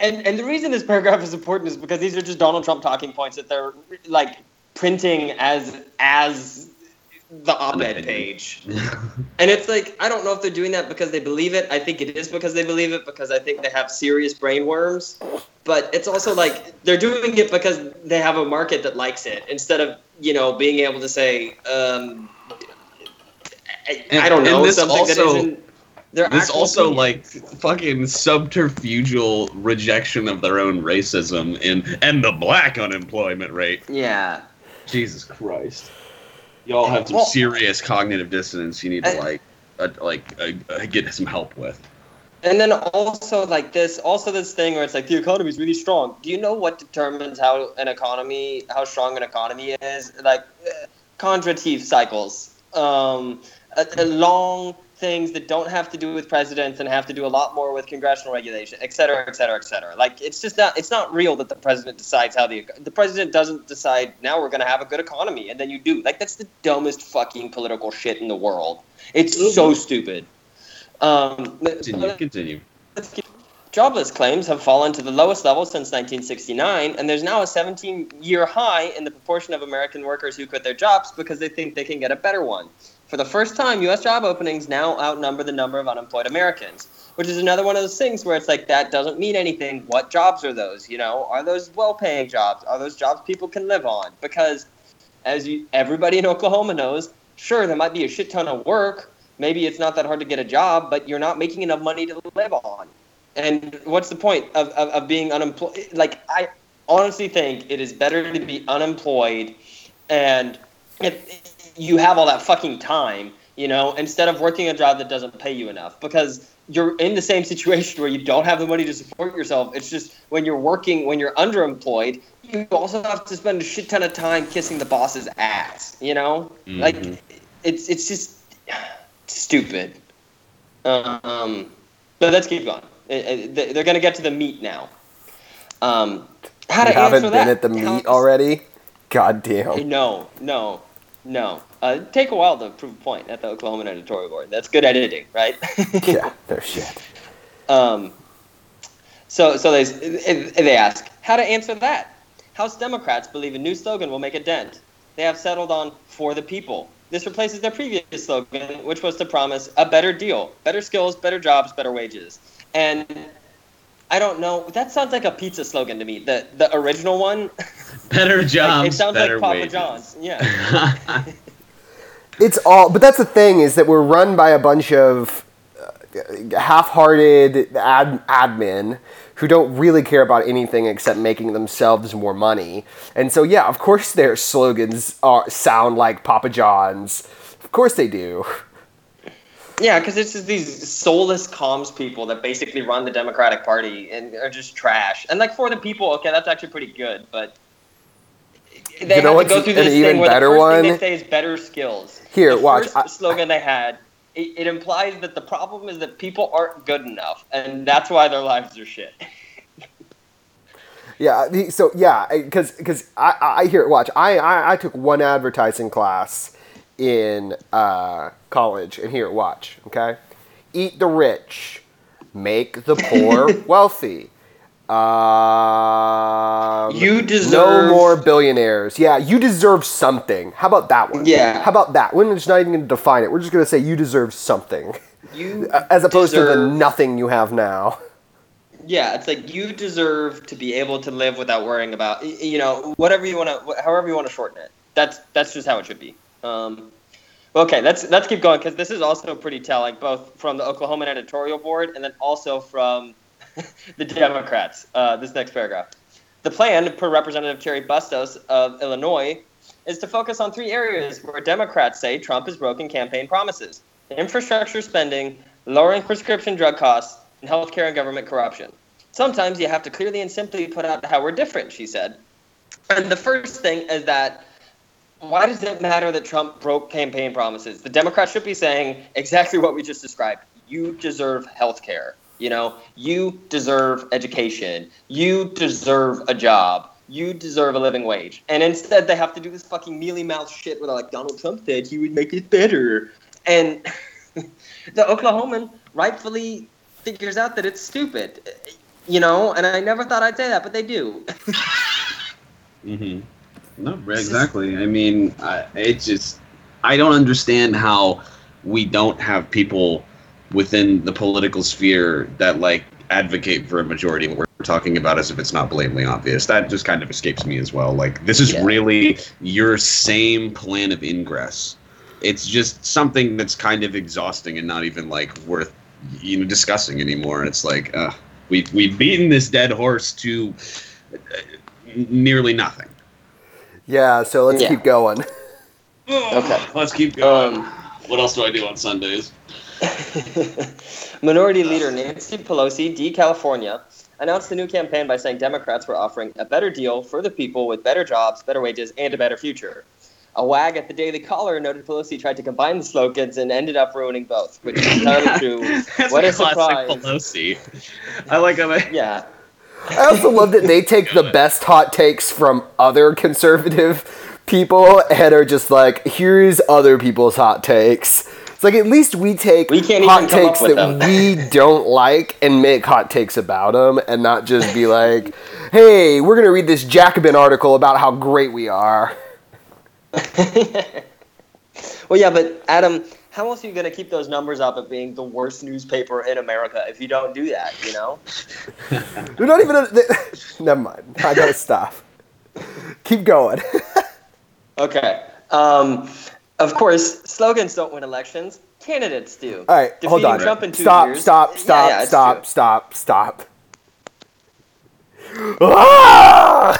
And the reason this paragraph is important is because these are just Donald Trump talking points that they're like printing as the op-ed page. And it's like, I don't know if they're doing that because they believe it. I think it is because they believe it, because I think they have serious brain worms. But it's also like they're doing it because they have a market that likes it, instead of, you know, being able to say, I don't know, something also, that isn't their actual. It's also opinion. Like fucking subterfugal rejection of their own racism and the black unemployment rate. Yeah. Jesus Christ. Y'all have some serious cognitive dissonance you need to, get some help with. And then also, like, this thing where it's like, the economy's really strong. Do you know what determines how strong an economy is? Like, contrative cycles. Long things that don't have to do with presidents and have to do a lot more with congressional regulation, et cetera, et cetera, et cetera. Like, it's just not real that the president decides how the president doesn't decide, now we're going to have a good economy, and then you do. Like, that's the dumbest fucking political shit in the world. It's so stupid. Continue. Jobless claims have fallen to the lowest level since 1969, and there's now a 17-year high in the proportion of American workers who quit their jobs because they think they can get a better one. For the first time, U.S. job openings now outnumber the number of unemployed Americans, which is another one of those things where it's like, that doesn't mean anything. What jobs are those? You know, are those well-paying jobs? Are those jobs people can live on? Because everybody in Oklahoma knows, sure, there might be a shit ton of work. Maybe it's not that hard to get a job, but you're not making enough money to live on. And what's the point of being unemployed? Like, I honestly think it is better to be unemployed, and if you have all that fucking time, you know, instead of working a job that doesn't pay you enough, because you're in the same situation where you don't have the money to support yourself. It's just when you're underemployed, you also have to spend a shit ton of time kissing the boss's ass, you know? Mm-hmm. Like, it's just stupid. But let's keep going. They're going to get to the meat now. How to answer that? You haven't been at the meat already? God damn. No. Take a while to prove a point at the Oklahoma editorial board. That's good editing, right? Yeah, no shit. So they ask, how to answer that? House Democrats believe a new slogan will make a dent. They have settled on for the people. This replaces their previous slogan, which was to promise a better deal, better skills, better jobs, better wages. And I don't know. That sounds like a pizza slogan to me. The original one. Better jobs. It sounds like Papa wages. John's. Yeah. It's all. But that's the thing, is that we're run by a bunch of half-hearted admin who don't really care about anything except making themselves more money. And so, yeah, of course their slogans sound like Papa John's. Of course they do. Yeah, because it's just these soulless comms people that basically run the Democratic Party and are just trash. And, like, for the people, okay, that's actually pretty good, but they have to go through this thing where the first thing they say is better skills. Here, watch. The first slogan they had, it implies that the problem is that people aren't good enough, and that's why their lives are shit. Yeah, so, yeah, because I hear it, watch. I took one advertising class in college, and here, watch, okay? Eat the rich, make the poor wealthy. You deserve no more billionaires. Yeah, you deserve something. How about that one? Yeah. How about that? We're just not even going to define it. We're just going to say you deserve something, as opposed to the nothing you have now. Yeah, it's like you deserve to be able to live without worrying about, you know, whatever you want to, however you want to shorten it. That's just how it should be. Okay, let's keep going, because this is also pretty telling, both from the Oklahoman editorial board and then also from the Democrats. This next paragraph. The plan, per Representative Cheri Bustos of Illinois, is to focus on three areas where Democrats say Trump has broken campaign promises: infrastructure spending, lowering prescription drug costs, and healthcare and government corruption. Sometimes you have to clearly and simply put out how we're different, she said. And the first thing is that, why does it matter that Trump broke campaign promises? The Democrats should be saying exactly what we just described. You deserve healthcare. You know, you deserve education. You deserve a job. You deserve a living wage. And instead they have to do this fucking mealy-mouthed shit where they're like, Donald Trump said he would make it better. And the Oklahoman rightfully figures out that it's stupid, you know, and I never thought I'd say that, but they do. Mm-hmm. No, exactly. I mean, I don't understand how we don't have people within the political sphere that, like, advocate for a majority of what we're talking about as if it's not blatantly obvious. That just kind of escapes me as well. Like, this is really your same plan of ingress. It's just something that's kind of exhausting and not even, like, worth, you know, discussing anymore. It's like, we've beaten this dead horse to nearly nothing. Yeah, so let's keep going. Okay. Let's keep going. What else do I do on Sundays? Minority Leader Nancy Pelosi, D. California, announced the new campaign by saying Democrats were offering a better deal for the people with better jobs, better wages, and a better future. A wag at the Daily Caller noted Pelosi tried to combine the slogans and ended up ruining both, which is entirely true. What a surprise. Pelosi. I like how yeah. I also love that they take the best hot takes from other conservative people and are just like, here's other people's hot takes. It's like, at least we take hot takes that we don't like and make hot takes about them and not just be like, hey, we're going to read this Jacobin article about how great we are. Well, yeah, but Adam, how else are you going to keep those numbers up of being the worst newspaper in America if you don't do that, you know? They're not even... Never mind. I got to stop. Keep going. Okay. Of course, slogans don't win elections. Candidates do. All right, hold on. Trump in two years. Stop. Ah!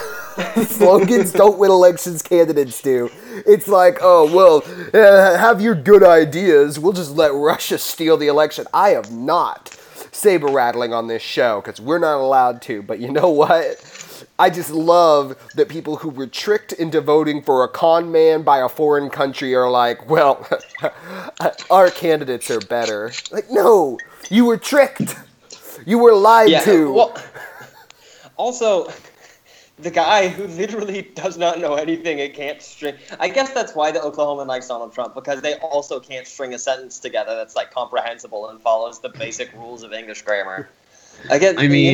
Slogans don't win elections, candidates do. It's like, oh, well, have your good ideas. We'll just let Russia steal the election. I have not saber-rattling on this show because we're not allowed to. But you know what? I just love that people who were tricked into voting for a con man by a foreign country are like, well, our candidates are better. Like, no, you were tricked. You were lied to. Well, also... the guy who literally does not know anything and can't string... I guess that's why the Oklahoman likes Donald Trump, because they also can't string a sentence together that's, like, comprehensible and follows the basic rules of English grammar. This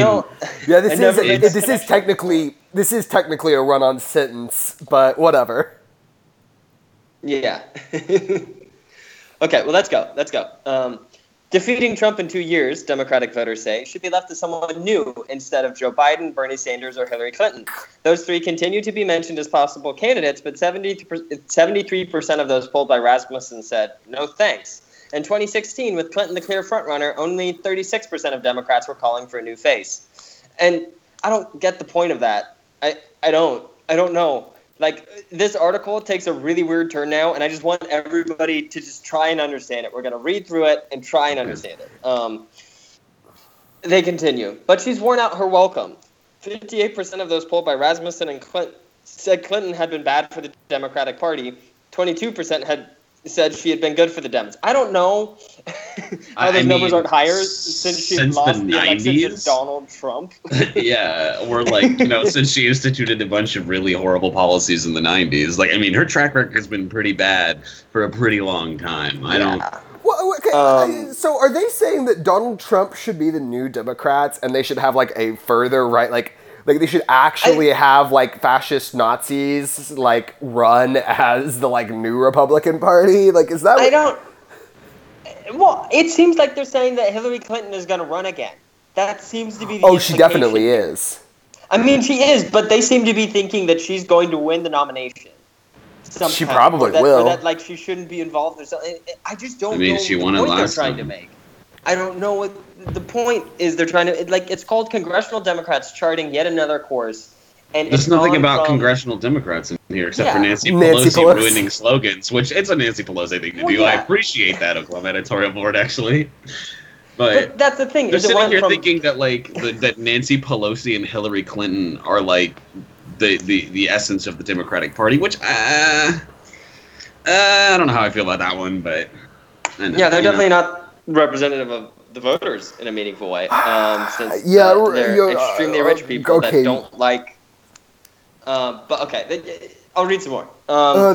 is technically a run-on sentence, but whatever. Yeah. Okay, well, let's go. Defeating Trump in 2 years, Democratic voters say, should be left to someone new instead of Joe Biden, Bernie Sanders, or Hillary Clinton. Those three continue to be mentioned as possible candidates, but 73% of those polled by Rasmussen said, no thanks. In 2016, with Clinton the clear frontrunner, only 36% of Democrats were calling for a new face. And I don't get the point of that. I don't know. Like, this article takes a really weird turn now, and I just want everybody to just try and understand it. We're going to read through it and try and understand it. They continue. But she's worn out her welcome. 58% of those polled by Rasmussen and Clinton said Clinton had been bad for the Democratic Party. 22% had said she had been good for the Dems. I don't know how those numbers aren't higher since she lost the election to Donald Trump. Yeah, or like, you know, since she instituted a bunch of really horrible policies in the 90s. Like, I mean, her track record has been pretty bad for a pretty long time. I don't... Well, okay, so are they saying that Donald Trump should be the new Democrats and they should have, like, a further right... Like, they should actually have, like, fascist Nazis, like, run as the, like, new Republican Party? Like, is that... Well, it seems like they're saying that Hillary Clinton is going to run again. That seems to be the implication. She definitely is. I mean, she is, but they seem to be thinking that she's going to win the nomination. Sometimes. She probably will. That, like, she shouldn't be involved or something. I just don't know she won what they're trying to make. I don't know what the point is they're trying to... Like, it's called Congressional Democrats Charting Yet Another Course. And there's nothing about Congressional Democrats in here except for Nancy Pelosi ruining slogans, which it's a Nancy Pelosi thing to do. Yeah. I appreciate that, Oklahoma editorial board, actually. But that's the thing. They're sitting here thinking that, like, that Nancy Pelosi and Hillary Clinton are, like, the essence of the Democratic Party, which I don't know how I feel about that one, but... I know, yeah, they're definitely not representative of the voters in a meaningful way, since they're extremely rich people that don't like... but okay, I'll read some more.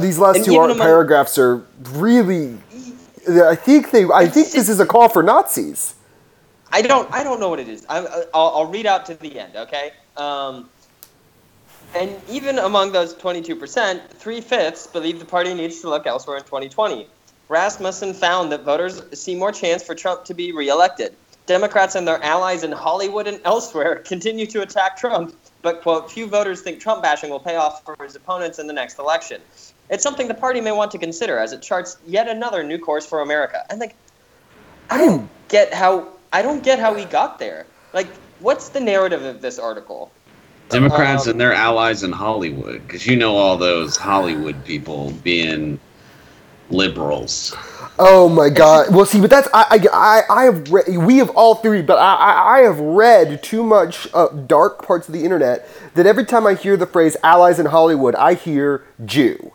These last two paragraphs are really... I think this is a call for Nazis. I don't know what it is. I'll read out to the end, okay? And even among those 22%, 3/5 believe the party needs to look elsewhere in 2020. Rasmussen found that voters see more chance for Trump to be reelected. Democrats and their allies in Hollywood and elsewhere continue to attack Trump, but, quote, few voters think Trump bashing will pay off for his opponents in the next election. It's something the party may want to consider as it charts yet another new course for America. And like, I don't get how we got there. Like, what's the narrative of this article? Democrats and their allies in Hollywood, because you know all those Hollywood people being liberals. Oh my God! Well, see, but that's I have read, we have all three, but I have read too much dark parts of the internet that every time I hear the phrase "allies in Hollywood," I hear Jew.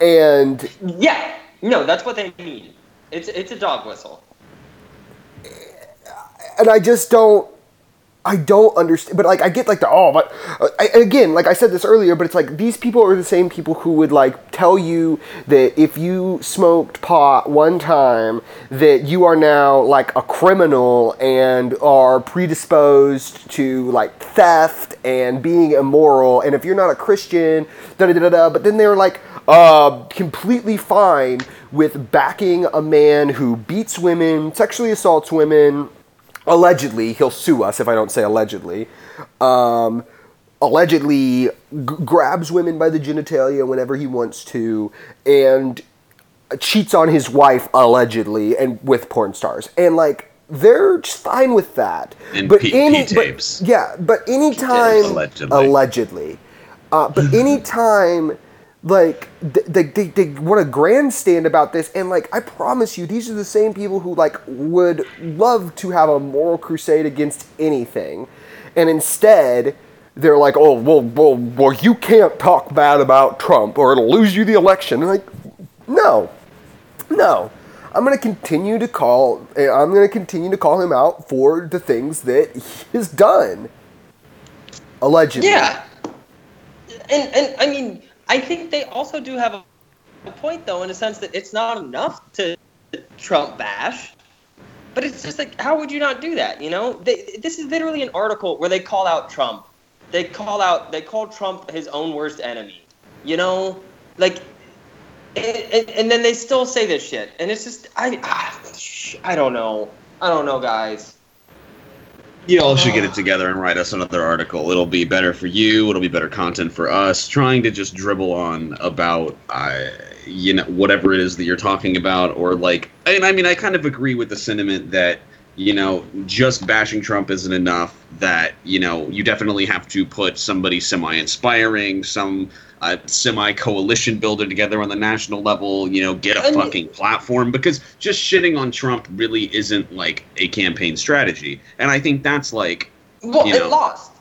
And yeah, no, that's what they mean. It's a dog whistle. And I just don't. I don't understand. But, like, I get, like, again, like I said this earlier, but it's like these people are the same people who would, like, tell you that if you smoked pot one time that you are now, like, a criminal and are predisposed to, like, theft and being immoral. And if you're not a Christian, da-da-da-da-da. But then they're, like, completely fine with backing a man who beats women, sexually assaults women... Allegedly, he'll sue us if I don't say allegedly. Allegedly grabs women by the genitalia whenever he wants to, and cheats on his wife allegedly and with porn stars. And like they're just fine with that. And P-tapes. But anytime allegedly. But anytime like they want to grandstand about this, and like I promise you, these are the same people who like would love to have a moral crusade against anything, and instead they're like, oh well, you can't talk bad about Trump or it'll lose you the election. And like, no, I'm gonna continue to call him out for the things that he has done, allegedly. Yeah, and I mean. I think they also do have a point, though, in a sense that it's not enough to Trump bash. But it's just like, how would you not do that, you know? This is literally an article where they call out Trump. They call Trump his own worst enemy, you know? Like, and then they still say this shit. And it's just, I don't know. I don't know, guys. You all should get it together and write us another article. It'll be better for you. It'll be better content for us. Trying to just dribble on about, you know, whatever it is that you're talking about, or like, and I mean, I kind of agree with the sentiment that, you know, just bashing Trump isn't enough. That, you know, you definitely have to put somebody semi-inspiring, some semi-coalition builder together on the national level. You know, get a fucking platform, because just shitting on Trump really isn't like a campaign strategy. And I think that's like, well, it lost.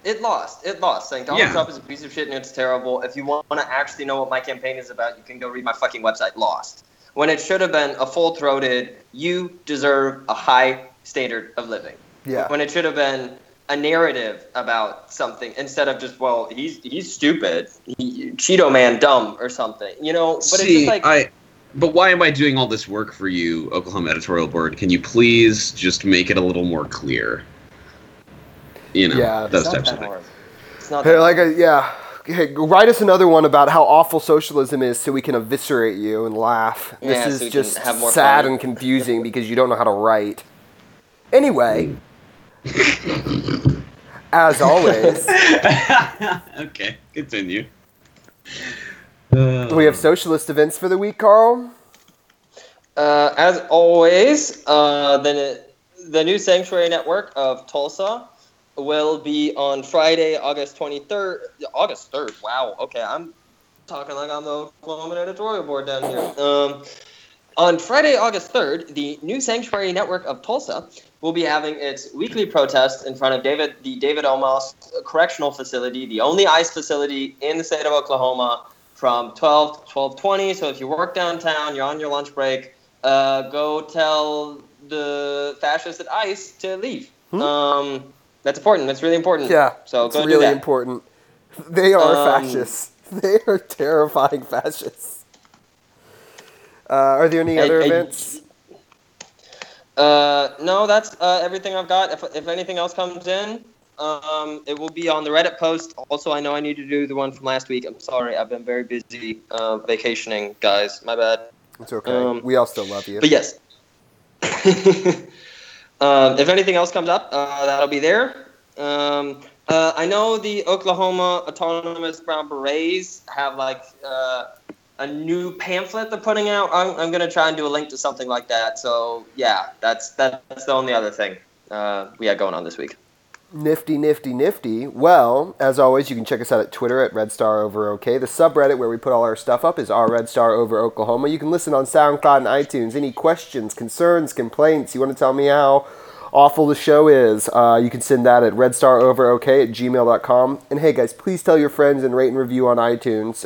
Saying Donald Trump is a piece of shit and it's terrible. If you want to actually know what my campaign is about, you can go read my fucking website. Lost. When it should have been a full-throated, you deserve a high standard of living. Yeah. When it should have been a narrative about something instead of just, well, he's stupid, Cheeto Man dumb or something, you know. But see, it's just like, but why am I doing all this work for you, Oklahoma editorial board? Can you please just make it a little more clear? You know, those types of things. It's not that hard. Hey, write us another one about how awful socialism is, so we can eviscerate you and laugh. Yeah, this is just sad and confusing because you don't know how to write. Anyway. As always. Okay, continue. Do we have socialist events for the week, Carl? As always, the New Sanctuary Network of Tulsa will be on Friday, August 23rd. August 3rd, wow. Okay, I'm talking like I'm the Oklahoma editorial board down here. On Friday, August 3rd, the New Sanctuary Network of Tulsa will be having its weekly protest in front of the David Omos Correctional Facility, the only ICE facility in the state of Oklahoma, from 12 to 12:20. So if you work downtown, you're on your lunch break, go tell the fascists at ICE to leave. That's important. That's really important. Yeah, so it's really important. They are fascists. They are terrifying fascists. Are there any other events? No, that's everything I've got. If anything else comes in, it will be on the Reddit post. Also, I know I need to do the one from last week. I'm sorry. I've been very busy vacationing, guys. My bad. It's okay. We all still love you. But yes. If anything else comes up, that'll be there. I know the Oklahoma Autonomous Brown Berets have a new pamphlet they're putting out. I'm going to try and do a link to something like that. So, yeah, that's the only other thing we had going on this week. Nifty, nifty, nifty. Well, as always, you can check us out at Twitter at Red Star Over OK. The subreddit where we put all our stuff up is our Red Star Over Oklahoma. You can listen on SoundCloud and iTunes. Any questions, concerns, complaints, you want to tell me how awful the show is, you can send that at redstaroverok@gmail.com. And hey, guys, please tell your friends and rate and review on iTunes.